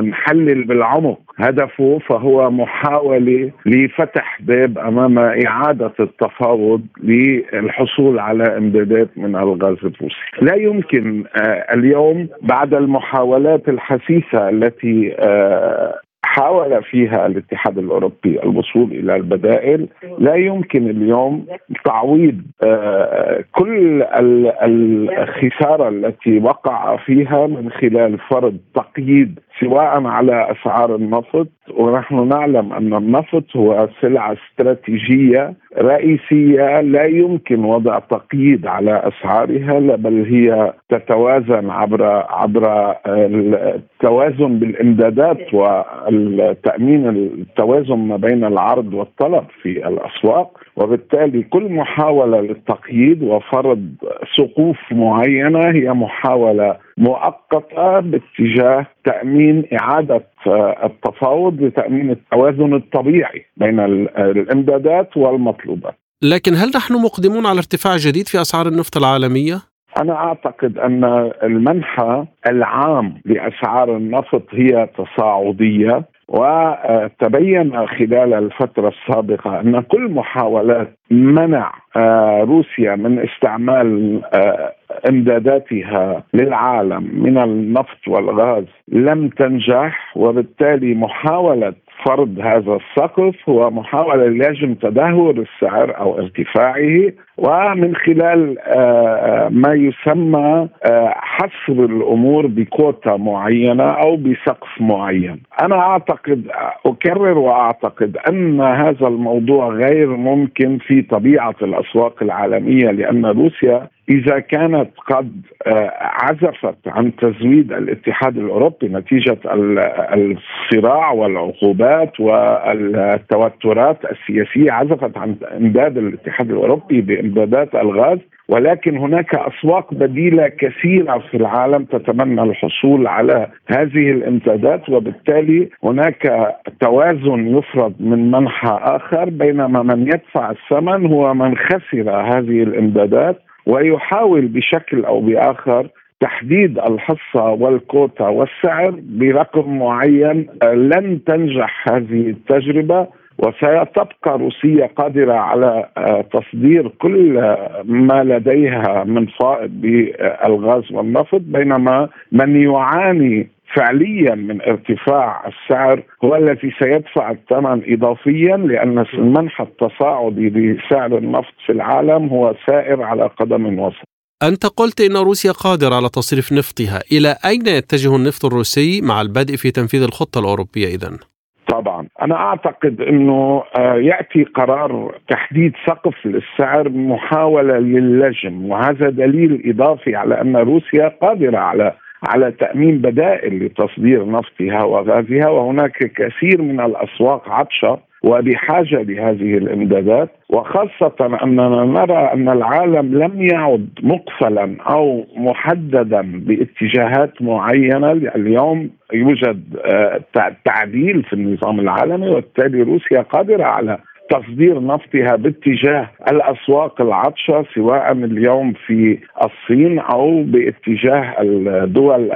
نحلل بالعمق هدفه فهو محاولة لفتح باب أمام إعادة التفاوض للحصول على امدادات من الغاز الروسي. لا يمكن اليوم بعد المحاولات الحثيثة التي حاول فيها الاتحاد الأوروبي الوصول إلى البدائل، لا يمكن اليوم تعويض كل الخسارة التي وقع فيها من خلال فرض تقييد سواء على أسعار النفط، ونحن نعلم أن النفط هو سلعة استراتيجية رئيسية لا يمكن وضع تقييد على أسعارها، بل هي تتوازن عبر التوازن بالإمدادات والتأمين التوازن ما بين العرض والطلب في الأسواق. وبالتالي كل محاولة للتقييد وفرض سقوف معينة هي محاولة مؤقتة باتجاه تأمين إعادة التفاوض لتأمين التوازن الطبيعي بين الإمدادات والمطلوبات. لكن هل نحن مقدمون على ارتفاع جديد في أسعار النفط العالمية؟ أنا أعتقد أن المنحى العام لأسعار النفط هي تصاعدية، وتبين خلال الفترة السابقة أن كل محاولات منع روسيا من استعمال امداداتها للعالم من النفط والغاز لم تنجح، وبالتالي محاولة فرض هذا السقف هو محاولة لجم تدهور السعر أو ارتفاعه، ومن خلال ما يسمى حصر الأمور بكوتا معينة أو بسقف معين. أنا أكرر وأعتقد أن هذا الموضوع غير ممكن في طبيعة الأسواق العالمية، لأن روسيا إذا كانت قد عزفت عن تزويد الاتحاد الأوروبي نتيجة الصراع والعقوبات والتوترات السياسية، عزفت عن إمداد الاتحاد الأوروبي بإمدادات الغاز، ولكن هناك أسواق بديلة كثيرة في العالم تتمنى الحصول على هذه الامدادات، وبالتالي هناك توازن يفرض من منحى آخر، بينما من يدفع الثمن هو من خسر هذه الامدادات ويحاول بشكل أو بآخر تحديد الحصة والكوتا والسعر برقم معين. لن تنجح هذه التجربة، وستبقى روسيا قادرة على تصدير كل ما لديها من فائض بالغاز والنفط، بينما من يعاني فعليا من ارتفاع السعر هو الذي سيدفع الثمن إضافيا، لأن المنحى التصاعدي لسعر النفط في العالم هو سائر على قدم وساق. أنت قلت إن روسيا قادرة على تصريف نفطها، إلى أين يتجه النفط الروسي مع البدء في تنفيذ الخطة الأوروبية إذن؟ طبعا أنا أعتقد أنه يأتي قرار تحديد سقف للسعر محاولة للجم، وهذا دليل إضافي على أن روسيا قادرة على تأمين بدائل لتصدير نفطها وغازها، وهناك كثير من الأسواق عطشة وبحاجة لهذه الإمدادات، وخاصة أننا نرى أن العالم لم يعد مقفلا أو محددا باتجاهات معينة. اليوم يوجد تعديل في النظام العالمي، وبالتالي روسيا قادرة على تصدير نفطها باتجاه الأسواق العطشة، سواء اليوم في الصين أو باتجاه الدول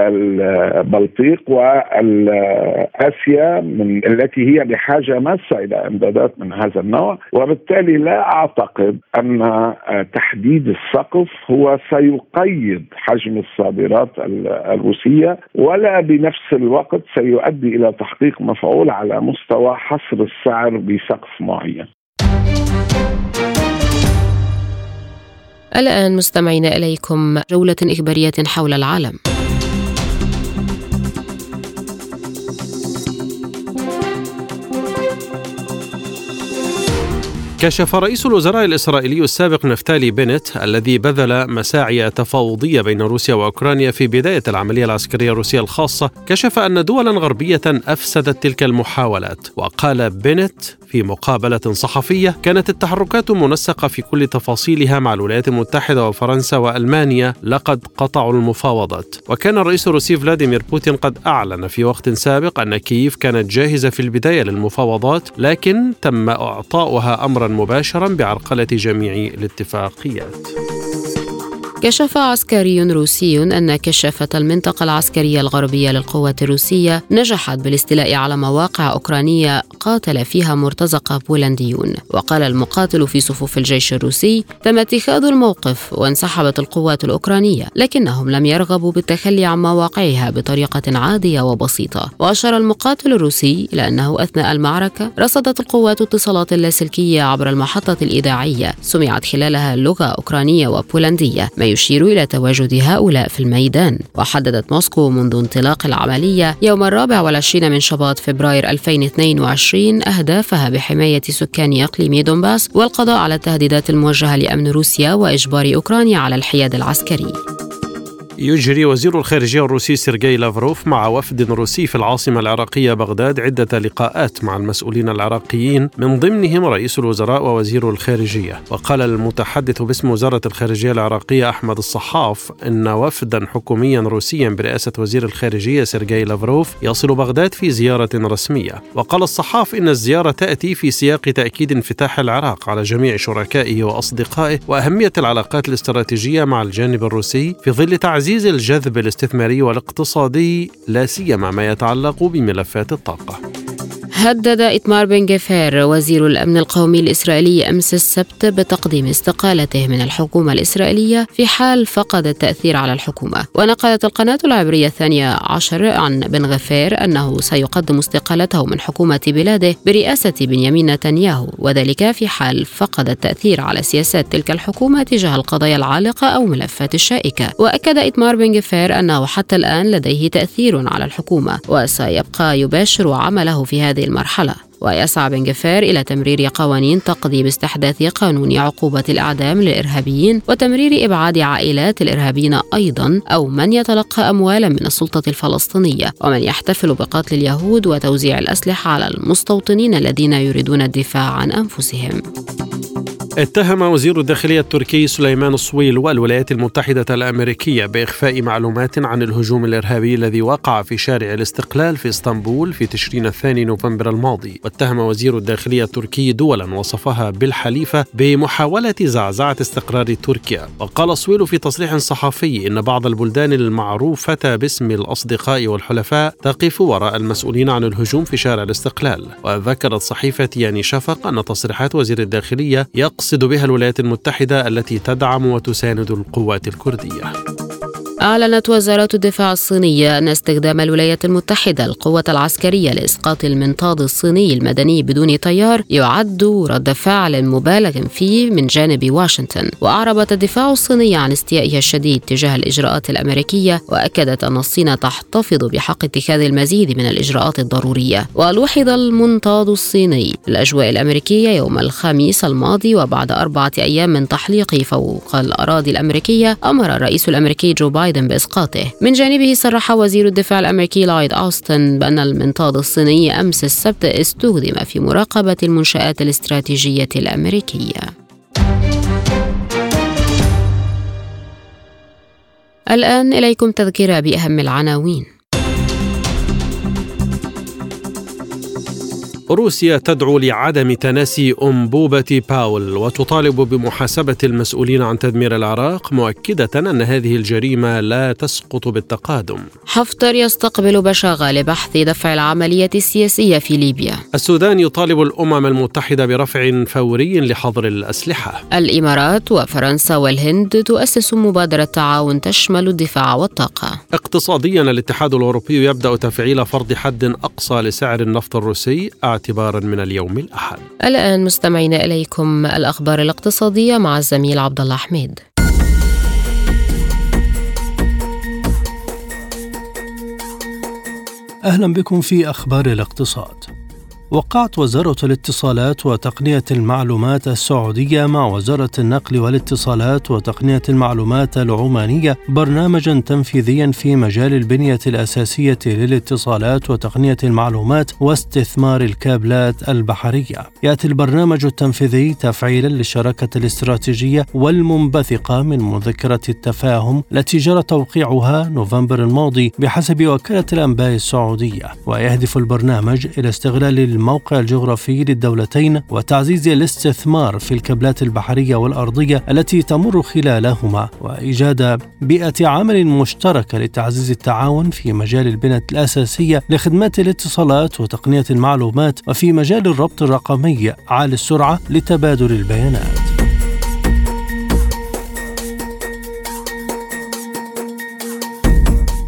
البلطيق والآسيا التي هي بحاجة ماسة إلى إمدادات من هذا النوع. وبالتالي لا أعتقد أن تحديد السقف هو سيقيد حجم الصادرات الروسية، ولا بنفس الوقت سيؤدي إلى تحقيق مفعول على مستوى حصر السعر بسقف معين. الآن مستمعين إليكم جولة إخبارية حول العالم. كشف رئيس الوزراء الإسرائيلي السابق نفتالي بنت الذي بذل مساعي تفاوضية بين روسيا وأوكرانيا في بداية العملية العسكرية الروسية الخاصة، كشف أن دولا غربية أفسدت تلك المحاولات. وقال بنت في مقابلة صحفية: كانت التحركات منسقة في كل تفاصيلها مع الولايات المتحدة وفرنسا وألمانيا، لقد قطعوا المفاوضات. وكان الرئيس الروسي فلاديمير بوتين قد أعلن في وقت سابق أن كييف كانت جاهزة في البداية للمفاوضات، لكن تم إعطاؤها أمرا مباشرا بعرقلة جميع الاتفاقيات. كشف عسكري روسي أن كشافة المنطقة العسكرية الغربية للقوات الروسية نجحت بالاستيلاء على مواقع أوكرانية قاتل فيها مرتزقة بولنديون. وقال المقاتل في صفوف الجيش الروسي: تم اتخاذ الموقف وانسحبت القوات الأوكرانية، لكنهم لم يرغبوا بالتخلي عن مواقعها بطريقة عادية وبسيطة. وأشار المقاتل الروسي إلى أنه أثناء المعركة رصدت القوات اتصالات لاسلكية عبر المحطة الإذاعية سمعت خلالها لغة أوكرانية وبولندية، ما يشير إلى تواجد هؤلاء في الميدان. وحددت موسكو منذ انطلاق العملية يوم 24 من شباط فبراير 2022 أهدافها بحماية سكان إقليم دونباس والقضاء على التهديدات الموجهة لأمن روسيا وإجبار أوكرانيا على الحياد العسكري. يجري وزير الخارجية الروسي سيرغي لافروف مع وفد روسي في العاصمة العراقية بغداد عدة لقاءات مع المسؤولين العراقيين، من ضمنهم رئيس الوزراء ووزير الخارجية. وقال المتحدث باسم وزارة الخارجية العراقية أحمد الصحاف أن وفدا حكوميا روسيا برئاسة وزير الخارجية سيرغي لافروف يصل بغداد في زيارة رسمية. وقال الصحاف إن الزيارة تأتي في سياق تأكيد انفتاح العراق على جميع شركائه وأصدقائه وأهمية العلاقات الاستراتيجية مع الجانب الروسي في ظل تعزيز الجذب الاستثماري والاقتصادي، لا سيما ما يتعلق بملفات الطاقة. هدد إتمار بن غفير وزير الأمن القومي الإسرائيلي أمس السبت بتقديم استقالته من الحكومة الإسرائيلية في حال فقد التأثير على الحكومة. ونقلت القناة العبرية 12 عن بن غفير أنه سيقدم استقالته من حكومة بلاده برئاسة بنيامين نتنياهو، وذلك في حال فقد التأثير على سياسات تلك الحكومة تجاه القضايا العالقة أو ملفات الشائكة. وأكد إتمار بن غفير أنه حتى الآن لديه تأثير على الحكومة وسيبقى يباشر عمله في هذه المرحلة. ويسعى بن غفير إلى تمرير قوانين تقضي باستحداث قانون عقوبة الإعدام للإرهابيين وتمرير إبعاد عائلات الإرهابيين أيضا، أو من يتلقى أموالا من السلطة الفلسطينية ومن يحتفل بقتل اليهود وتوزيع الأسلحة على المستوطنين الذين يريدون الدفاع عن أنفسهم. اتهم وزير الداخلية التركي سليمان الصويل والولايات المتحدة الأمريكية بإخفاء معلومات عن الهجوم الإرهابي الذي وقع في شارع الاستقلال في اسطنبول في تشرين الثاني نوفمبر الماضي. واتهم وزير الداخلية التركي دولا وصفها بالحليفة بمحاولة زعزعة استقرار تركيا. وقال الصويل في تصريح صحفي إن بعض البلدان المعروفة باسم الأصدقاء والحلفاء تقف وراء المسؤولين عن الهجوم في شارع الاستقلال. وذكرت صحيفة شفق أن تصريحات وزير الداخلية يقصد بها الولايات المتحدة التي تدعم وتساند القوات الكردية. أعلنت وزارة الدفاع الصينية أن استخدام الولايات المتحدة القوة العسكرية لإسقاط المنطاد الصيني المدني بدون طيار يعد رد فعل مبالغ فيه من جانب واشنطن. وأعربت الدفاع الصيني عن استيائها الشديد تجاه الإجراءات الأمريكية، وأكدت أن الصين تحتفظ بحق اتخاذ المزيد من الإجراءات الضرورية. ولوحظ المنطاد الصيني الأجواء الأمريكية يوم الخميس الماضي، وبعد 4 أيام من تحليقه فوق الأراضي الأمريكية أمر الرئيس الأمريكي جو بايدن بإسقاطه. من جانبه صرح وزير الدفاع الأمريكي لايد أوستن بأن المنطاد الصيني أمس السبت استخدم في مراقبة المنشآت الاستراتيجية الأمريكية. الآن إليكم تذكرة بأهم العناوين. روسيا تدعو لعدم تناسي أنبوبة باول وتطالب بمحاسبة المسؤولين عن تدمير العراق، مؤكدة أن هذه الجريمة لا تسقط بالتقادم. حفتر يستقبل باشاغا لبحث دفع العملية السياسية في ليبيا. السودان يطالب الأمم المتحدة برفع فوري لحظر الأسلحة. الإمارات وفرنسا والهند تؤسس مبادرة تعاون تشمل الدفاع والطاقة. اقتصاديا الاتحاد الأوروبي يبدأ تفعيل فرض حد أقصى لسعر النفط الروسي اعتبارا من اليوم الأحد. الآن مستمعين إليكم الأخبار الاقتصادية مع الزميل عبد الله حميد. أهلا بكم في أخبار الاقتصاد. وقعت وزارة الاتصالات وتقنية المعلومات السعودية مع وزارة النقل والاتصالات وتقنية المعلومات العمانية برنامجا تنفيذيا في مجال البنية الأساسية للاتصالات وتقنية المعلومات واستثمار الكابلات البحرية. يأتي البرنامج التنفيذي تفعيلا للشراكة الاستراتيجية والمنبثقة من مذكرة التفاهم التي جرى توقيعها نوفمبر الماضي بحسب وكالة الأنباء السعودية. ويهدف البرنامج إلى استغلال الموقع الجغرافي للدولتين وتعزيز الاستثمار في الكابلات البحرية والأرضية التي تمر خلالهما، وإيجاد بيئة عمل مشتركة لتعزيز التعاون في مجال البنى الأساسية لخدمات الاتصالات وتقنية المعلومات، وفي مجال الربط الرقمي عالي السرعة لتبادل البيانات.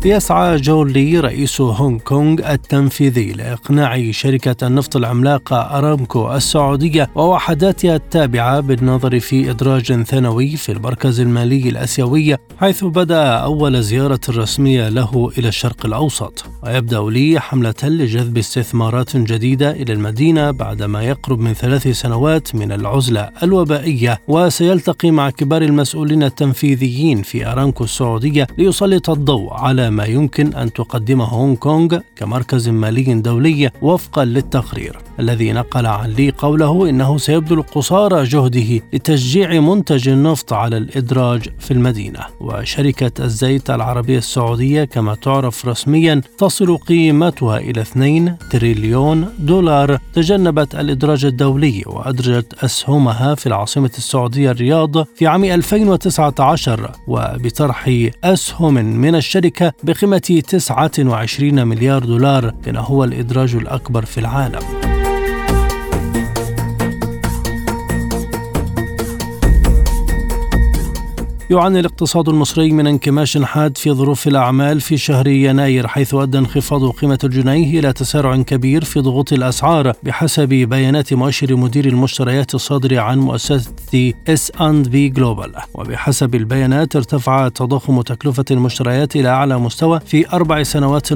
يسعى جولي رئيس هونغ كونغ التنفيذي لإقناع شركة النفط العملاقة أرامكو السعودية ووحداتها التابعة بالنظر في إدراج ثانوي في المركز المالي الأسيوي، حيث بدأ أول زيارة رسمية له إلى الشرق الأوسط، ويبدأ لي حملة لجذب استثمارات جديدة إلى المدينة بعدما يقرب من 3 سنوات من العزلة الوبائية، وسيلتقي مع كبار المسؤولين التنفيذيين في أرامكو السعودية ليسلط الضوء على ما يمكن أن تقدمه هونغ كونغ كمركز مالي دولي، وفقا للتقرير الذي نقل عن لي قوله إنه سيبذل قصارى جهده لتشجيع منتج النفط على الإدراج في المدينة. وشركة الزيت العربية السعودية كما تعرف رسميا تصل قيمتها إلى 2 تريليون دولار، تجنبت الإدراج الدولي وأدرجت أسهمها في العاصمة السعودية الرياض في عام 2019، وبطرح أسهم من الشركة بقيمة 29 مليار دولار كان هو الإدراج الأكبر في العالم. يعاني الاقتصاد المصري من انكماش حاد في ظروف الأعمال في شهر يناير، حيث أدى انخفاض قيمة الجنيه إلى تسارع كبير في ضغوط الأسعار، بحسب بيانات مؤشر مدير المشتريات الصادر عن مؤسسة S&P Global. وبحسب البيانات ارتفع تضخم تكلفة المشتريات إلى أعلى مستوى في 4.5 سنوات،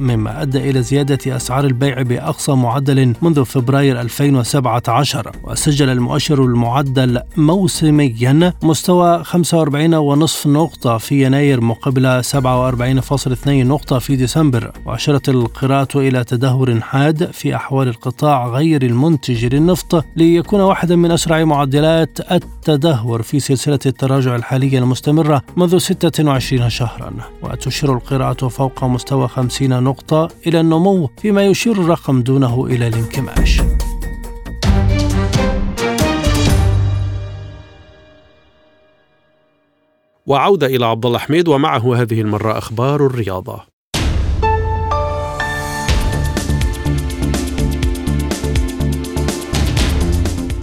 مما أدى إلى زيادة أسعار البيع بأقصى معدل منذ فبراير 2017. وسجل المؤشر المعدل موسميا مستوى 45.5 نقطة في يناير مقابل 47.2 نقطة في ديسمبر. وأشارت القراءة إلى تدهور حاد في أحوال القطاع غير المنتج للنفط ليكون واحدا من أسرع معدلات التدهور في سلسلة التراجع الحالية المستمرة منذ 26 شهرا. وتشير القراءة فوق مستوى 50 نقطة إلى النمو، فيما يشير الرقم دونه إلى الانكماش. وعودة إلى عبد الله حميد، ومعه هذه المرة أخبار الرياضة.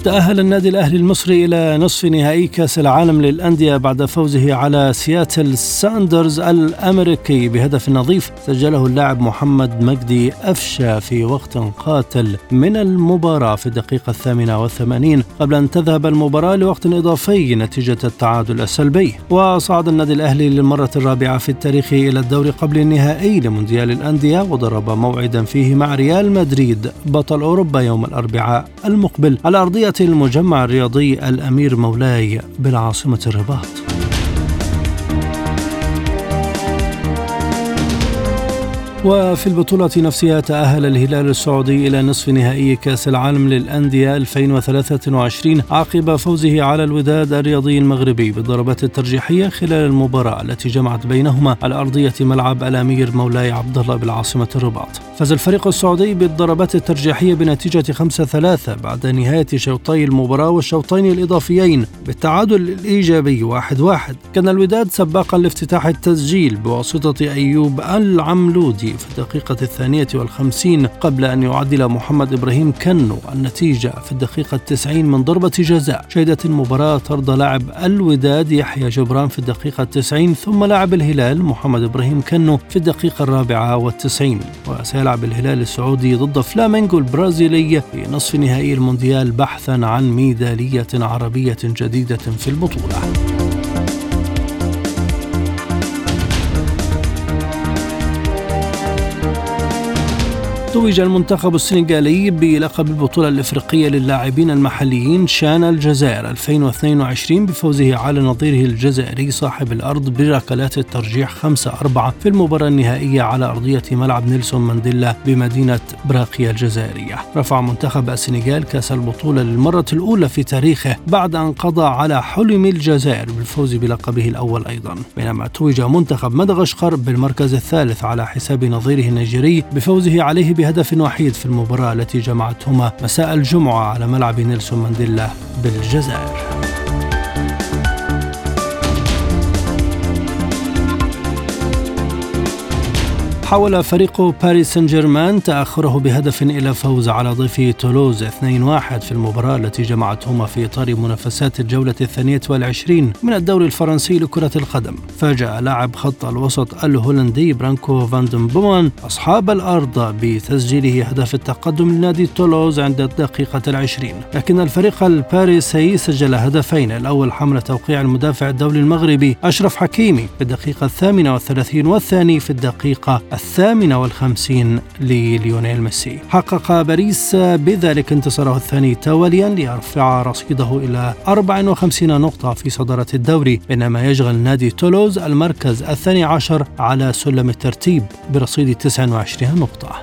تأهل النادي الأهلي المصري إلى نصف نهائي كأس العالم للأندية بعد فوزه على سياتل ساندرز الأمريكي بهدف نظيف سجله اللاعب محمد مجدي أفشة في وقت قاتل من المباراة في الدقيقة 88 قبل أن تذهب المباراة لوقت إضافي نتيجة التعادل السلبي. وصعد النادي الأهلي للمرة الرابعة في التاريخ إلى الدور قبل النهائي لمونديال الأندية، وضرب موعدا فيه مع ريال مدريد بطل أوروبا يوم الأربعاء المقبل على أرضية المجمع الرياضي الأمير مولاي بالعاصمة الرباط. وفي البطولة نفسها تأهل الهلال السعودي إلى نصف نهائي كأس العالم للأندية 2023 عقب فوزه على الوداد الرياضي المغربي بالضربات الترجيحية خلال المباراة التي جمعت بينهما على أرضية ملعب الأمير مولاي عبد الله بالعاصمة الرباط. فاز الفريق السعودي بالضربات الترجيحية بنتيجة 5-3 بعد نهاية شوطي المباراة والشوطين الإضافيين بالتعادل الإيجابي 1-1. كان الوداد سباقا لافتتاح التسجيل بواسطة أيوب العملودي في الدقيقة 52 قبل أن يعدل محمد إبراهيم كنو النتيجة في الدقيقة 90 من ضربة جزاء. شهدت المباراة طرد لاعب الوداد يحيى جبران في الدقيقة 90، ثم لاعب الهلال محمد إبراهيم كنو في الدقيقة 94. وسيلعب الهلال السعودي ضد فلامينغو البرازيلي في نصف نهائي المونديال بحثا عن ميدالية عربية جديدة في البطولة. توج المنتخب السنغالي بلقب البطولة الإفريقية للاعبين المحليين شان الجزائر 2022 بفوزه على نظيره الجزائري صاحب الأرض بركلات الترجيح 5-4 في المباراة النهائية على أرضية ملعب نيلسون مانديلا بمدينة براقيا الجزائرية. رفع منتخب السنغال كأس البطولة للمرة الأولى في تاريخه بعد أن قضى على حلم الجزائر بالفوز بلقبه الأول أيضا، بينما توج منتخب مدغشقر بالمركز الثالث على حساب نظيره النيجيري بفوزه عليه بهدف وحيد في المباراة التي جمعتهما مساء الجمعة على ملعب نيلسون مانديلا بالجزائر. حاول فريق باريس سان جيرمان تأخره بهدف إلى فوز على ضيفه تولوز 2-1 في المباراة التي جمعتهما في إطار منافسات الجولة 22 من الدوري الفرنسي لكرة القدم. فاجأ لاعب خط الوسط الهولندي برانكو فاندن بومان أصحاب الأرض بتسجيله هدف التقدم لنادي تولوز عند الدقيقة 20، لكن الفريق الباريسي سجل هدفين، الأول حملة توقيع المدافع الدولي المغربي أشرف حكيمي في الدقيقة 38 والثاني في الدقيقة 58 لليونيل ميسي. حقق باريس بذلك انتصاره الثاني تواليا ليرفع رصيده إلى 54 نقطة في صدارة الدوري، بينما يشغل نادي تولوز المركز 12 على سلم الترتيب برصيد 29 نقطة.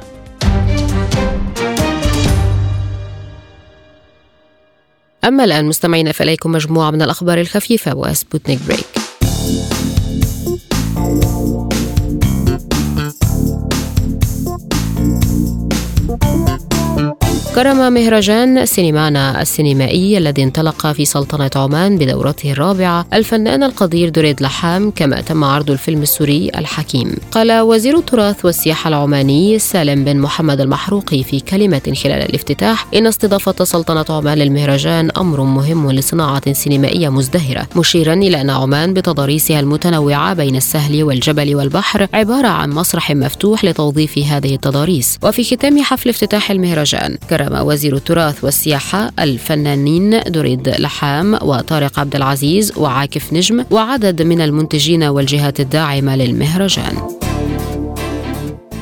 أما الآن مستمعينا فإليكم مجموعة من الأخبار الخفيفة وسبوتنيك بريك. كرم مهرجان سينمانا السينمائي الذي انطلق في سلطنة عمان بدورته الرابعة الفنان القدير دريد لحام، كما تم عرض الفيلم السوري الحكيم. قال وزير التراث والسياحة العماني سالم بن محمد المحروقي في كلمة خلال الافتتاح إن استضافة سلطنة عمان للمهرجان أمر مهم لصناعة سينمائية مزدهرة، مشيرا إلى أن عمان بتضاريسها المتنوعة بين السهل والجبل والبحر عبارة عن مسرح مفتوح لتوظيف هذه التضاريس. وفي ختام حفل افتتاح المهرجان كرم وزير التراث والسياحة الفنانين دريد لحام وطارق عبد العزيز وعاكف نجم وعدد من المنتجين والجهات الداعمة للمهرجان.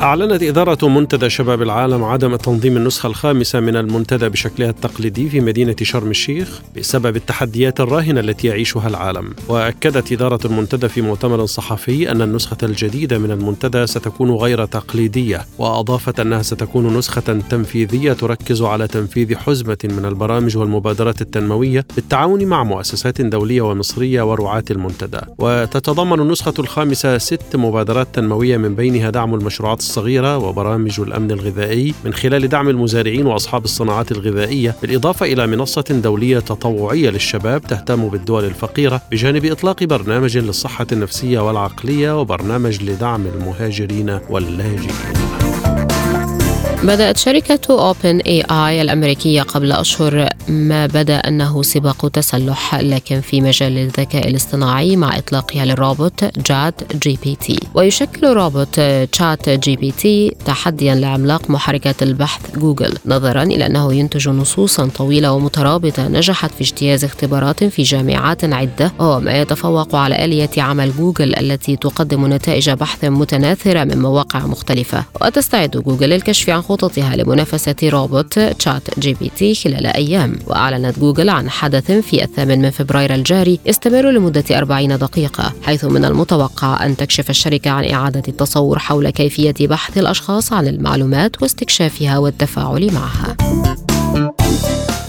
أعلنت إدارة منتدى شباب العالم عدم تنظيم النسخة الخامسة من المنتدى بشكلها التقليدي في مدينة شرم الشيخ بسبب التحديات الراهنة التي يعيشها العالم. وأكدت إدارة المنتدى في مؤتمر صحفي أن النسخة الجديدة من المنتدى ستكون غير تقليدية، وأضافت أنها ستكون نسخة تنفيذية تركز على تنفيذ حزمة من البرامج والمبادرات التنموية بالتعاون مع مؤسسات دولية ومصرية ورعاة المنتدى. وتتضمن النسخة الخامسة 6 مبادرات تنموية، من بينها دعم المشروعات الصغيرة وبرامج الأمن الغذائي من خلال دعم المزارعين وأصحاب الصناعات الغذائية، بالإضافة إلى منصة دولية تطوعية للشباب تهتم بالدول الفقيرة، بجانب إطلاق برنامج للصحة النفسية والعقلية وبرنامج لدعم المهاجرين واللاجئين. بدأت شركة OpenAI الأمريكية قبل أشهر ما بدأ أنه سباق تسلح، لكن في مجال الذكاء الاصطناعي، مع إطلاقها للروبوت ChatGPT. ويشكل روبوت ChatGPT تحدياً لعملاق محركات البحث Google، نظراً إلى أنه ينتج نصوصاً طويلة ومترابطة نجحت في اجتياز اختبارات في جامعات عدة، وهو ما يتفوق على آلية عمل جوجل التي تقدم نتائج بحث متناثرة من مواقع مختلفة. وتستعد جوجل للكشف عن خططها لمنافسة روبوت ChatGPT خلال أيام. وأعلنت جوجل عن حدث في 8 فبراير الجاري يستمر لمدة 40 دقيقة، حيث من المتوقع أن تكشف الشركة عن إعادة التصور حول كيفية بحث الأشخاص عن المعلومات واستكشافها والتفاعل معها.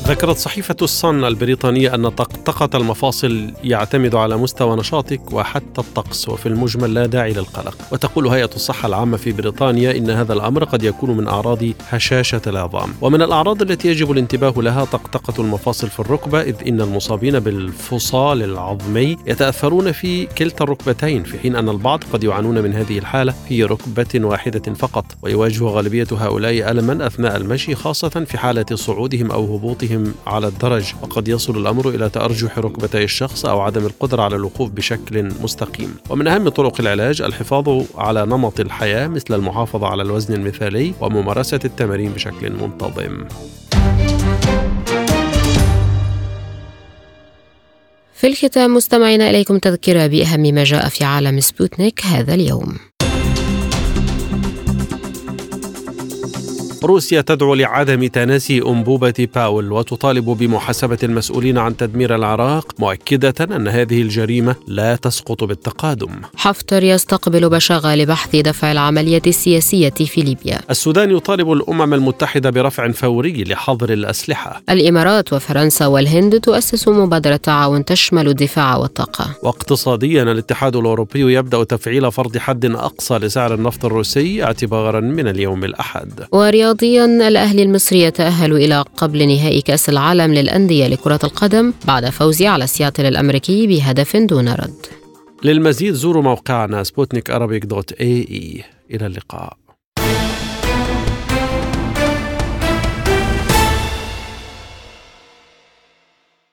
ذكرت صحيفة الصن البريطانية أن طقطقة المفاصل يعتمد على مستوى نشاطك وحتى الطقس، وفي المجمل لا داعي للقلق. وتقول هيئة الصحة العامة في بريطانيا إن هذا الأمر قد يكون من أعراض هشاشة العظام. ومن الأعراض التي يجب الانتباه لها طقطقة المفاصل في الركبة، إذ إن المصابين بالفصال العظمي يتأثرون في كلتا الركبتين، في حين أن البعض قد يعانون من هذه الحالة في ركبة واحدة فقط. ويواجه غالبية هؤلاء ألما أثناء المشي، خاصة في حالة صعودهم أو هبوطهم على الدرج، وقد يصل الأمر إلى تأرجح ركبتي الشخص أو عدم القدرة على الوقوف بشكل مستقيم. ومن أهم طرق العلاج الحفاظ على نمط الحياة، مثل المحافظة على الوزن المثالي وممارسة التمارين بشكل منتظم. في الختام مستمعينا إليكم تذكرة بأهم ما جاء في عالم سبوتنيك هذا اليوم. روسيا تدعو لعدم تناسي أنبوبة باول وتطالب بمحاسبة المسؤولين عن تدمير العراق، مؤكدة أن هذه الجريمة لا تسقط بالتقادم. حفتر يستقبل باشاغا لبحث دفع العملية السياسية في ليبيا. السودان يطالب الأمم المتحدة برفع فوري لحظر الأسلحة. الإمارات وفرنسا والهند تؤسس مبادرة تعاون تشمل الدفاع والطاقة. واقتصاديا، الاتحاد الأوروبي يبدأ تفعيل فرض حد أقصى لسعر النفط الروسي اعتبارا من اليوم الأحد. ورياضيا، الأهلي المصري يتأهل إلى قبل نهائي كأس العالم للأندية لكرة القدم بعد فوزه على سياتل الأمريكي بهدف دون رد. للمزيد زوروا موقعنا sputnikarabic.ae. إلى اللقاء.